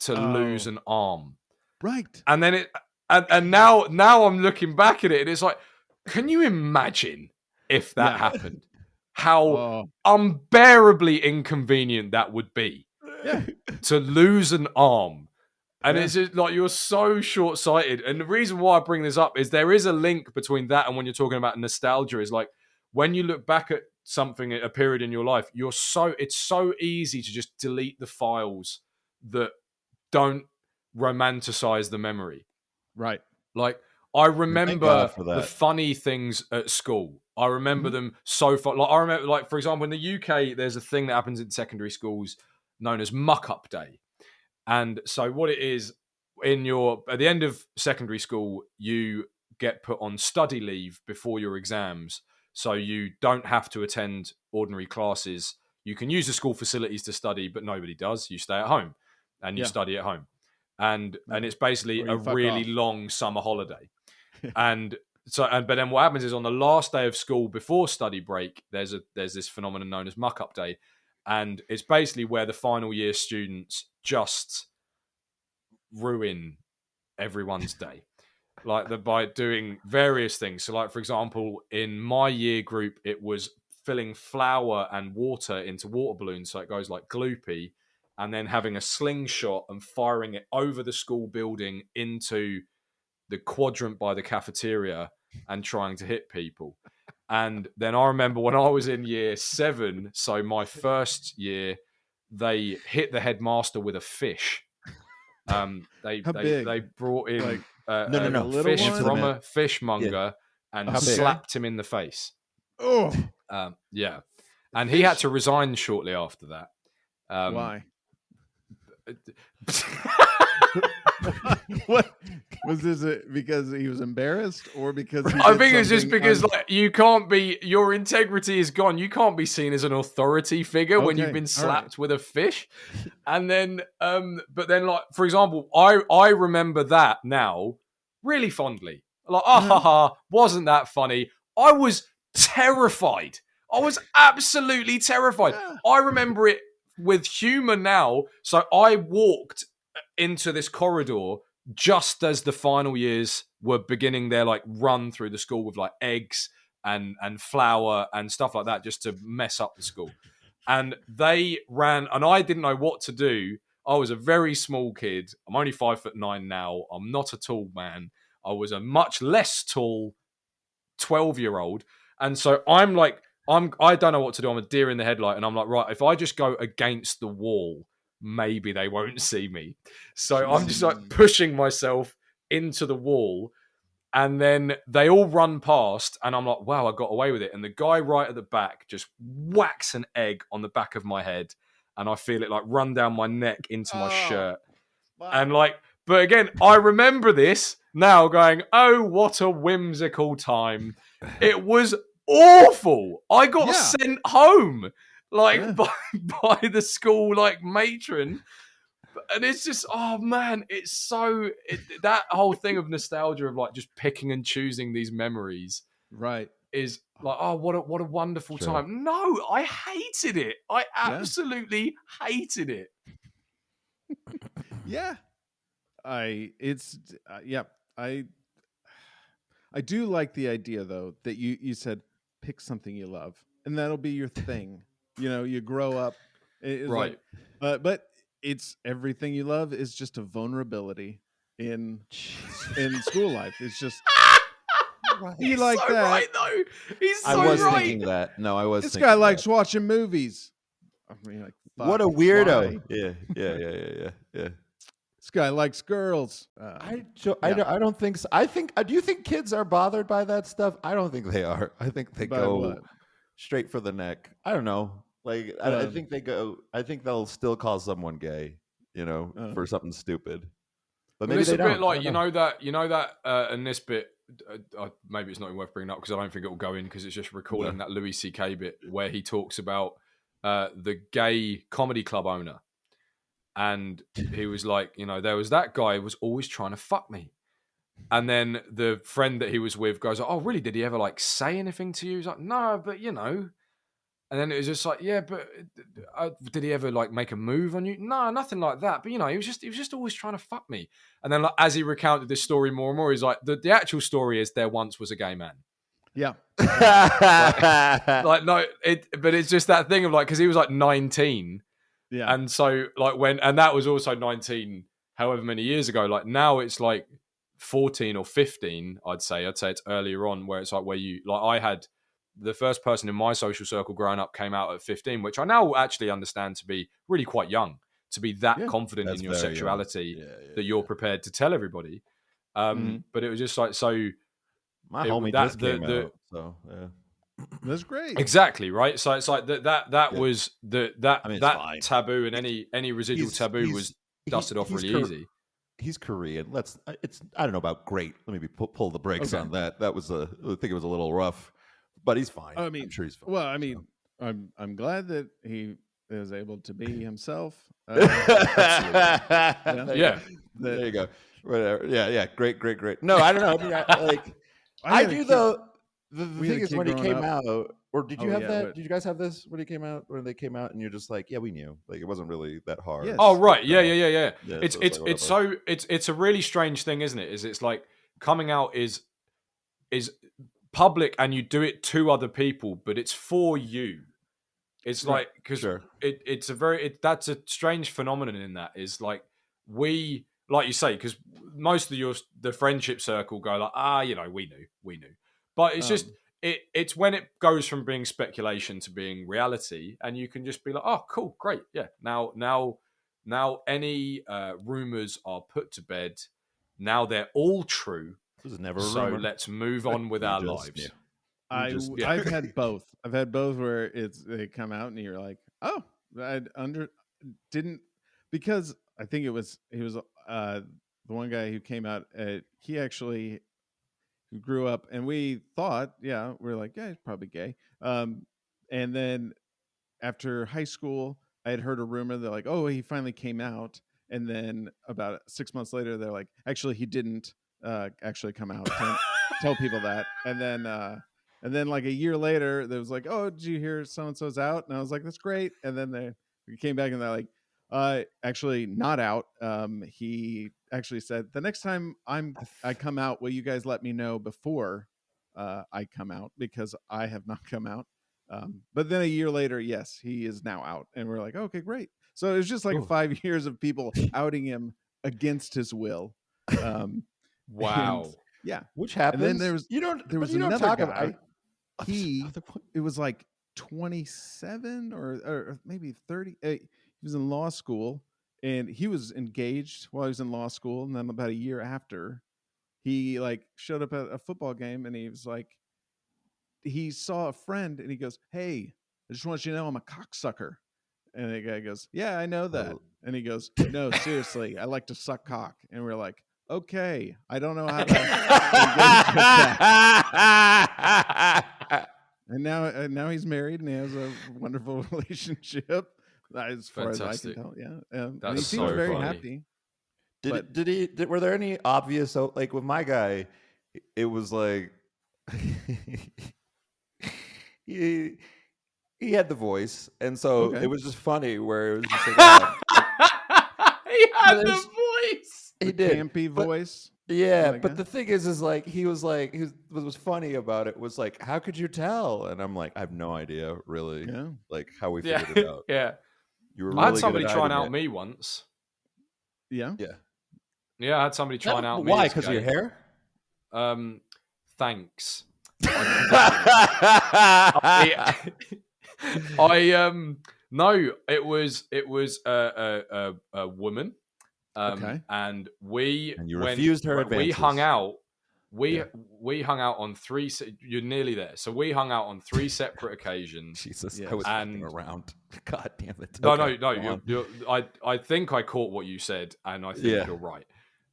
to oh. lose an arm. Right. And then it, and, and now, now I'm looking back at it and it's like, can you imagine if that yeah. happened? How oh. unbearably inconvenient that would be yeah. to lose an arm. And yeah. it's just like, you're so short-sighted. And the reason why I bring this up is there is a link between that and when you're talking about nostalgia, is like when you look back at something, a period in your life, you're so, it's so easy to just delete the files that don't romanticize the memory. Right. Like I remember the funny things at school. I remember mm-hmm. them so far. Like I remember, like for example, in the U K, there's a thing that happens in secondary schools known as Muck-Up Day. And so what it is, in your at the end of secondary school, you get put on study leave before your exams, so you don't have to attend ordinary classes. You can use the school facilities to study, but nobody does. You stay at home and you yeah. study at home, and and it's basically a really off. long summer holiday. And so, and but then what happens is on the last day of school before study break, there's a there's this phenomenon known as Muck-Up Day. And it's basically where the final year students just ruin everyone's day, like the, by doing various things. So like, for example, in my year group, it was filling flour and water into water balloons, so it goes like gloopy, and then having a slingshot and firing it over the school building into the quadrant by the cafeteria and trying to hit people. And then I remember when I was in year seven, so my first year, they hit the headmaster with a fish. Um, they they, they brought in like, uh, no, no, no. a fish from a fishmonger yeah. and slapped him in the face. Oh, um, yeah, and he had to resign shortly after that. Um, Why? What was this? A, because he was embarrassed, or because he I think it's just because un- like you can't be, your integrity is gone. You can't be seen as an authority figure okay. when you've been slapped right. with a fish. And then, um, but then, like for example, I I remember that now really fondly. Like, ah ha ha, wasn't that funny? I was terrified. I was absolutely terrified. Yeah. I remember it with humor now. So I walked into this corridor just as the final years were beginning their like run through the school with like eggs and and flour and stuff like that, just to mess up the school. And they ran, and I didn't know what to do. I was a very small kid. I'm only five foot nine now. I'm not a tall man. I was a much less tall twelve year old. And so I'm like, I'm, I don't know what to do. I'm a deer in the headlight. And I'm like, right, if I just go against the wall, maybe they won't see me. So I'm just like pushing myself into the wall, and then they all run past, and I'm like, wow, I got away with it. And the guy right at the back just whacks an egg on the back of my head, and I feel it like run down my neck into my oh, shirt. Wow. And like, but again, I remember this now going, oh, what a whimsical time. It was awful. I got yeah. sent home. Like yeah. by, by the school, like matron. And it's just, oh man, it's so, it, that whole thing of nostalgia of like just picking and choosing these memories. Right. Is like, oh, what a, what a wonderful sure. time. No, I hated it. I absolutely yeah. hated it. yeah. I, it's, uh, yeah. I, I do like the idea though, that you, you said, pick something you love and that'll be your thing. You know, you grow up, right? Like, uh, but it's everything you love is just a vulnerability in in school life. It's just right. He's like so that. Right, though. He's so right. I was right. thinking that. No, I was. This thinking guy that. likes watching movies. I mean, like fuck, what a weirdo. Yeah, yeah, yeah, yeah, yeah, yeah. This guy likes girls. Uh, I, jo- yeah. I, don't, I don't think so. I think. Uh, do you think kids are bothered by that stuff? I don't think they are. I think they by go what? straight for the neck. I don't know. Like, I, um, I think they go, I think they'll still call someone gay, you know, uh, for something stupid. But maybe it's a bit like, you know, know that, you know, that, uh, and this bit, uh, uh, maybe it's not even worth bringing up because I don't think it'll go in because it's just recalling yeah. that Louis C K bit where he talks about uh, the gay comedy club owner. And he was like, you know, there was that guy who was always trying to fuck me. And then the friend that he was with goes, oh, really? Did he ever like say anything to you? He's like, no, but you know. And then it was just like, yeah, but uh, did he ever like make a move on you? No, nothing like that. But you know, he was just, he was just always trying to fuck me. And then like, as he recounted this story more and more, he's like, the, the actual story is there once was a gay man. Yeah. like, like no, it, but it's just that thing of like, cause he was like nineteen. Yeah. And so like when, and that was also nineteen, however many years ago, like now it's like, fourteen or fifteen, I'd say. I'd say it's earlier on where it's like where you, like I had the first person in my social circle growing up came out at fifteen, which I now actually understand to be really quite young, to be that yeah, confident in your sexuality yeah, yeah, that you're yeah. prepared to tell everybody. Um, mm-hmm. But it was just like, so. My it, homie that, just the, came the, out, so yeah. That's great. Exactly, right? So it's like the, that, that yeah. was, the that I mean, that fine. taboo and any, any residual he's, taboo he's, was dusted he, off really cur- easy. He's Korean. Let's. It's. I don't know about great. Let me be, pull, pull the brakes okay. on that. That was a. I think it was a little rough, but he's fine. I mean, I'm sure he's fine. Well, I mean, so. I'm. I'm glad that he is able to be himself. Uh, yeah. yeah. The, there you go. Whatever. Yeah. Yeah. Great. Great. Great. No, I don't know. I mean, I, like, I, I do though. The, the thing is, when he came up. out, or did you oh, have yeah, that? But... Did you guys have this when he came out? When they came out, and you're just like, yeah, we knew. Like it wasn't really that hard. Yes. Oh right, yeah, yeah, yeah, yeah. yeah it's so it's it's, like, it's so it's it's a really strange thing, isn't it? Is it's like coming out is is public, and you do it to other people, but it's for you. It's yeah, like because sure. it it's a very it, that's a strange phenomenon in that is like we like you say because most of your the friendship circle go like ah you know we knew we knew. But it's just um, it. It's when it goes from being speculation to being reality, and you can just be like, "Oh, cool, great, yeah." Now, now, now, any uh, rumors are put to bed. Now they're all true. This is never. So a let's move on with our just, lives. Yeah. I just, yeah. I've had both. I've had both where it's they come out and you're like, "Oh, I under didn't," because I think it was he was uh, the one guy who came out. At, he actually. Who grew up and we thought, yeah, we we're like, yeah, he's probably gay. Um, and then after high school, I had heard a rumor that like, oh, he finally came out. And then about six months later, they're like, actually, he didn't uh, actually come out. Tell, tell people that. And then, uh, and then like a year later, there was like, oh, did you hear so-and-so's out? And I was like, that's great. And then they we came back and they're like, uh, actually not out. Um, he actually said the next time I'm, I come out, will you guys let me know before, uh, I come out because I have not come out. Um, but then a year later, yes, he is now out and we're like, okay, great. So it was just like Ooh. five years of people outing him against his will. Um, wow. And, yeah. Which happened. And then there was, you don't, there was another guy. About, I, he, it was like twenty-seven or, or maybe thirty. Uh, He was in law school, and he was engaged while he was in law school. And then about a year after, he like showed up at a football game, and he was like, he saw a friend, and he goes, "Hey, I just want you to know I'm a cocksucker." And the guy goes, "Yeah, I know that." Oh. And he goes, "No, seriously, I like to suck cock." And we're like, "Okay, I don't know how to." that. And now, and now he's married, and he has a wonderful relationship. As far Fantastic. As I can tell, yeah, um, he seems so very funny. Happy. Did but... did he? Did, were there any obvious like with my guy? It was like he he had the voice, and so okay. it was just funny. Where it was just like oh. he had the voice. He did campy but, voice. Yeah, but guy. The thing is, is like he was like he was, what was funny about it was like how could you tell? And I'm like I have no idea really. Yeah. Like how we figured yeah. it out. yeah. Really I had somebody trying out it. me once. Yeah, yeah, yeah. I had somebody trying that, out. Why? Because of your hair? Um, thanks. I, I um no, it was it was a a, a, a woman. Um, okay. And we and you refused when, her advances. We hung out. We yeah. we hung out on three. Se- you're nearly there. So we hung out on three separate occasions. Jesus, yes. I was and, around. God damn it! No, okay, no, no. You're, you're, I I think I caught what you said, and I think yeah. you're right.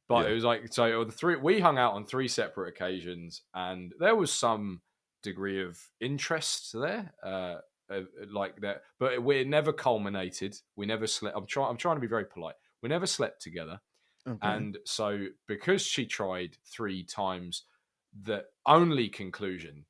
But yeah. it was like so. The three we hung out on three separate occasions, and there was some degree of interest there, uh, uh like that. But it, we, it never culminated. We never slept. I'm trying. I'm trying to be very polite. We never slept together. Okay. And so because she tried three times, the only conclusion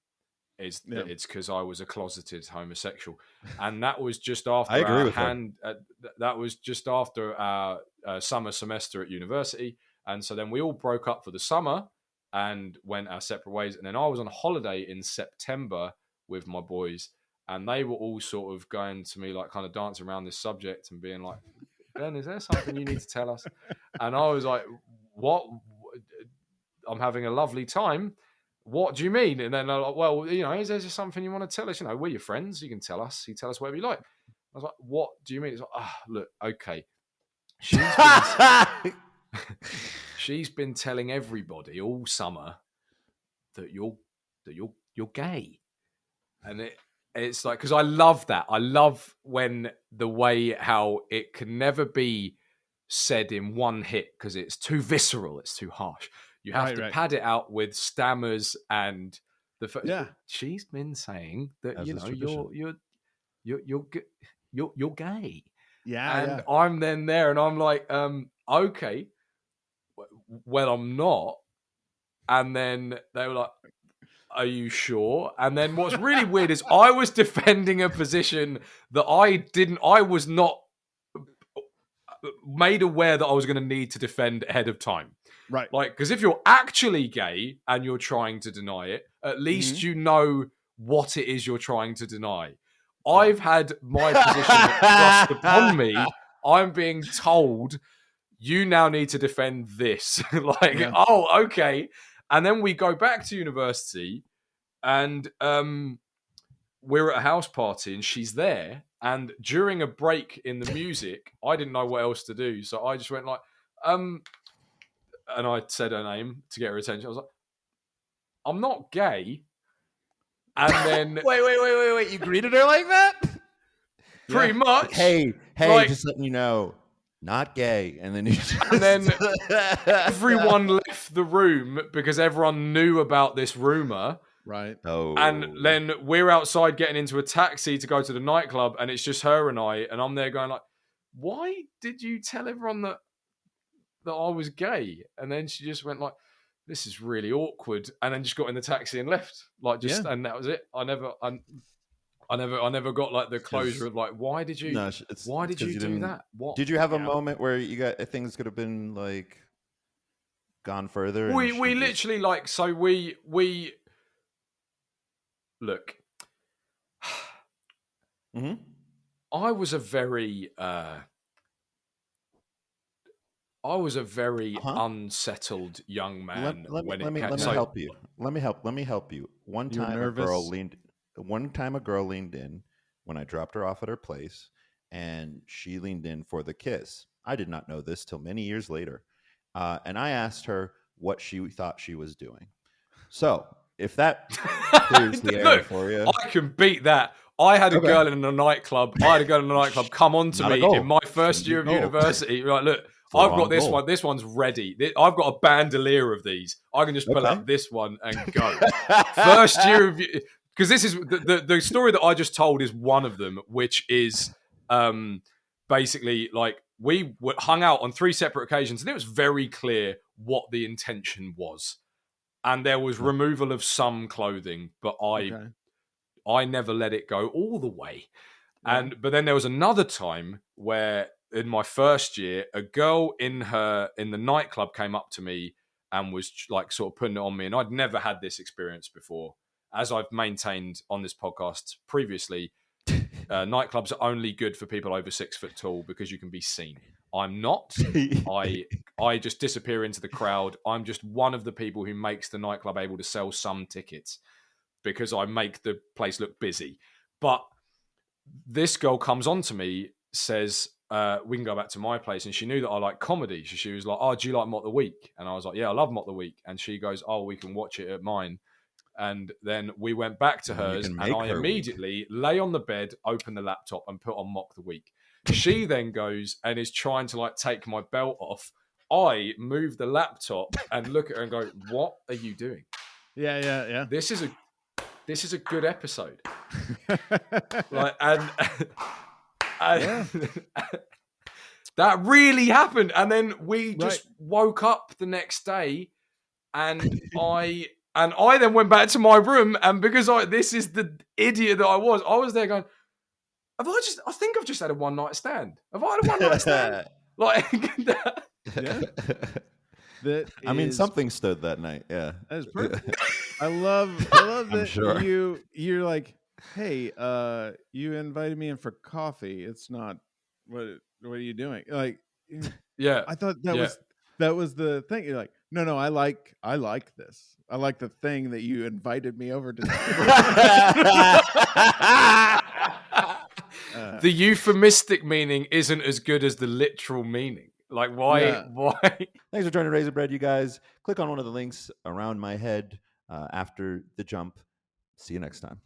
is that yeah. it's because I was a closeted homosexual. And that was just after I agree with hand, uh, that was just after our uh, summer semester at university. And so then we all broke up for the summer and went our separate ways. And then I was on holiday in September with my boys, and they were all sort of going to me, like kind of dancing around this subject and being like, Ben, is there something you need to tell us? And I was like, what? I'm having a lovely time. What do you mean? And then they're like, well, you know, is there just something you want to tell us? You know, we're your friends. You can tell us. You tell us whatever you like. I was like, what do you mean? It's like, ah, oh, look, okay. She's been, she's been telling everybody all summer that you're that you're you're gay, and it it's like, because I love that. I love when the way how it can never be said in one hit because it's too visceral. It's too harsh. You have right, to right. pad it out with stammers and the. F- yeah, she's been saying that, as you know, you're you're you're you're you're you're gay. Yeah, and yeah. I'm then there, and I'm like, um, okay, well, I'm not. And then they were like, "Are you sure?" And then what's really weird is I was defending a position that I didn't. I was not made aware that I was going to need to defend ahead of time. Right. Like, because if you're actually gay and you're trying to deny it, at least mm-hmm. you know what it is you're trying to deny. Yeah. I've had my position thrust upon me. I'm being told, you now need to defend this. Like, yeah. oh, okay. And then we go back to university and um, we're at a house party and she's there. And during a break in the music, I didn't know what else to do. So I just went like, um... and I said her name to get her attention. I was like, I'm not gay. And then... wait, wait, wait, wait, wait. You greeted her like that? Pretty yeah. much. Hey, hey, like, just letting you know, not gay. And then you just... And then everyone left the room because everyone knew about this rumor. Right. Oh. And then we're outside getting into a taxi to go to the nightclub, and it's just her and I, and I'm there going like, why did you tell everyone that that I was gay? And then she just went like, this is really awkward, and then just got in the taxi and left, like, just yeah. and that was it. I never I, I never I never got like the closure of like, why did you no, it's, why did you, you do that? What did you have a moment where you got things could have been like gone further? We we just... literally like so we we look mm-hmm. I was a very uh I was a very uh-huh. unsettled young man. Let, let when me, it let me, came. Let me so, help you. Let me help. Let me help you. One time a girl leaned. One time a girl leaned in when I dropped her off at her place, and she leaned in for the kiss. I did not know this till many years later, uh, and I asked her what she thought she was doing. So, if that clears the air for you, I can beat that. I had a okay. girl in a nightclub. I had a girl in a nightclub come on to me in my first year of goal. university. Right, look. I've got this goal. one. This one's ready. I've got a bandolier of these. I can just okay. pull out this one and go. First year of... Because this is... The, the, the story that I just told is one of them, which is um, basically like we hung out on three separate occasions and it was very clear what the intention was. And there was removal of some clothing, but I okay. I never let it go all the way. Yeah. And But then there was another time where... in my first year, a girl in her in the nightclub came up to me and was like sort of putting it on me. And I'd never had this experience before. As I've maintained on this podcast previously, uh, nightclubs are only good for people over six foot tall because you can be seen. I'm not. I I just disappear into the crowd. I'm just one of the people who makes the nightclub able to sell some tickets because I make the place look busy. But this girl comes on to me, says... Uh, we can go back to my place. And she knew that I like comedy. So she was like, oh, do you like Mock the Week? And I was like, yeah, I love Mock the Week. And she goes, oh, we can watch it at mine. And then we went back to hers and I her immediately week. lay on the bed, open the laptop and put on Mock the Week. She then goes and is trying to like take my belt off. I move the laptop and look at her and go, what are you doing? Yeah, yeah, yeah. This is a, this is a good episode. like, and... And, yeah. That really happened. And then we right. just woke up the next day, and I and I then went back to my room, and because I this is the idiot that I was, I was there going, Have I just I think I've just had a one night stand. Have I had a one night stand? Like that, yeah. That I is, mean, something stood that night. Yeah, that is perfect. I love, I love that sure. you. You're like, hey, uh, you invited me in for coffee. It's not what. What are you doing? Like, yeah. I thought that yeah. was that was the thing. You're like, no, no. I like, I like this. I like the thing that you invited me over to. Uh, the euphemistic meaning isn't as good as the literal meaning. Like, why? Yeah. Why? Thanks for joining Raisin Bread, you guys. Click on one of the links around my head uh, after the jump. See you next time.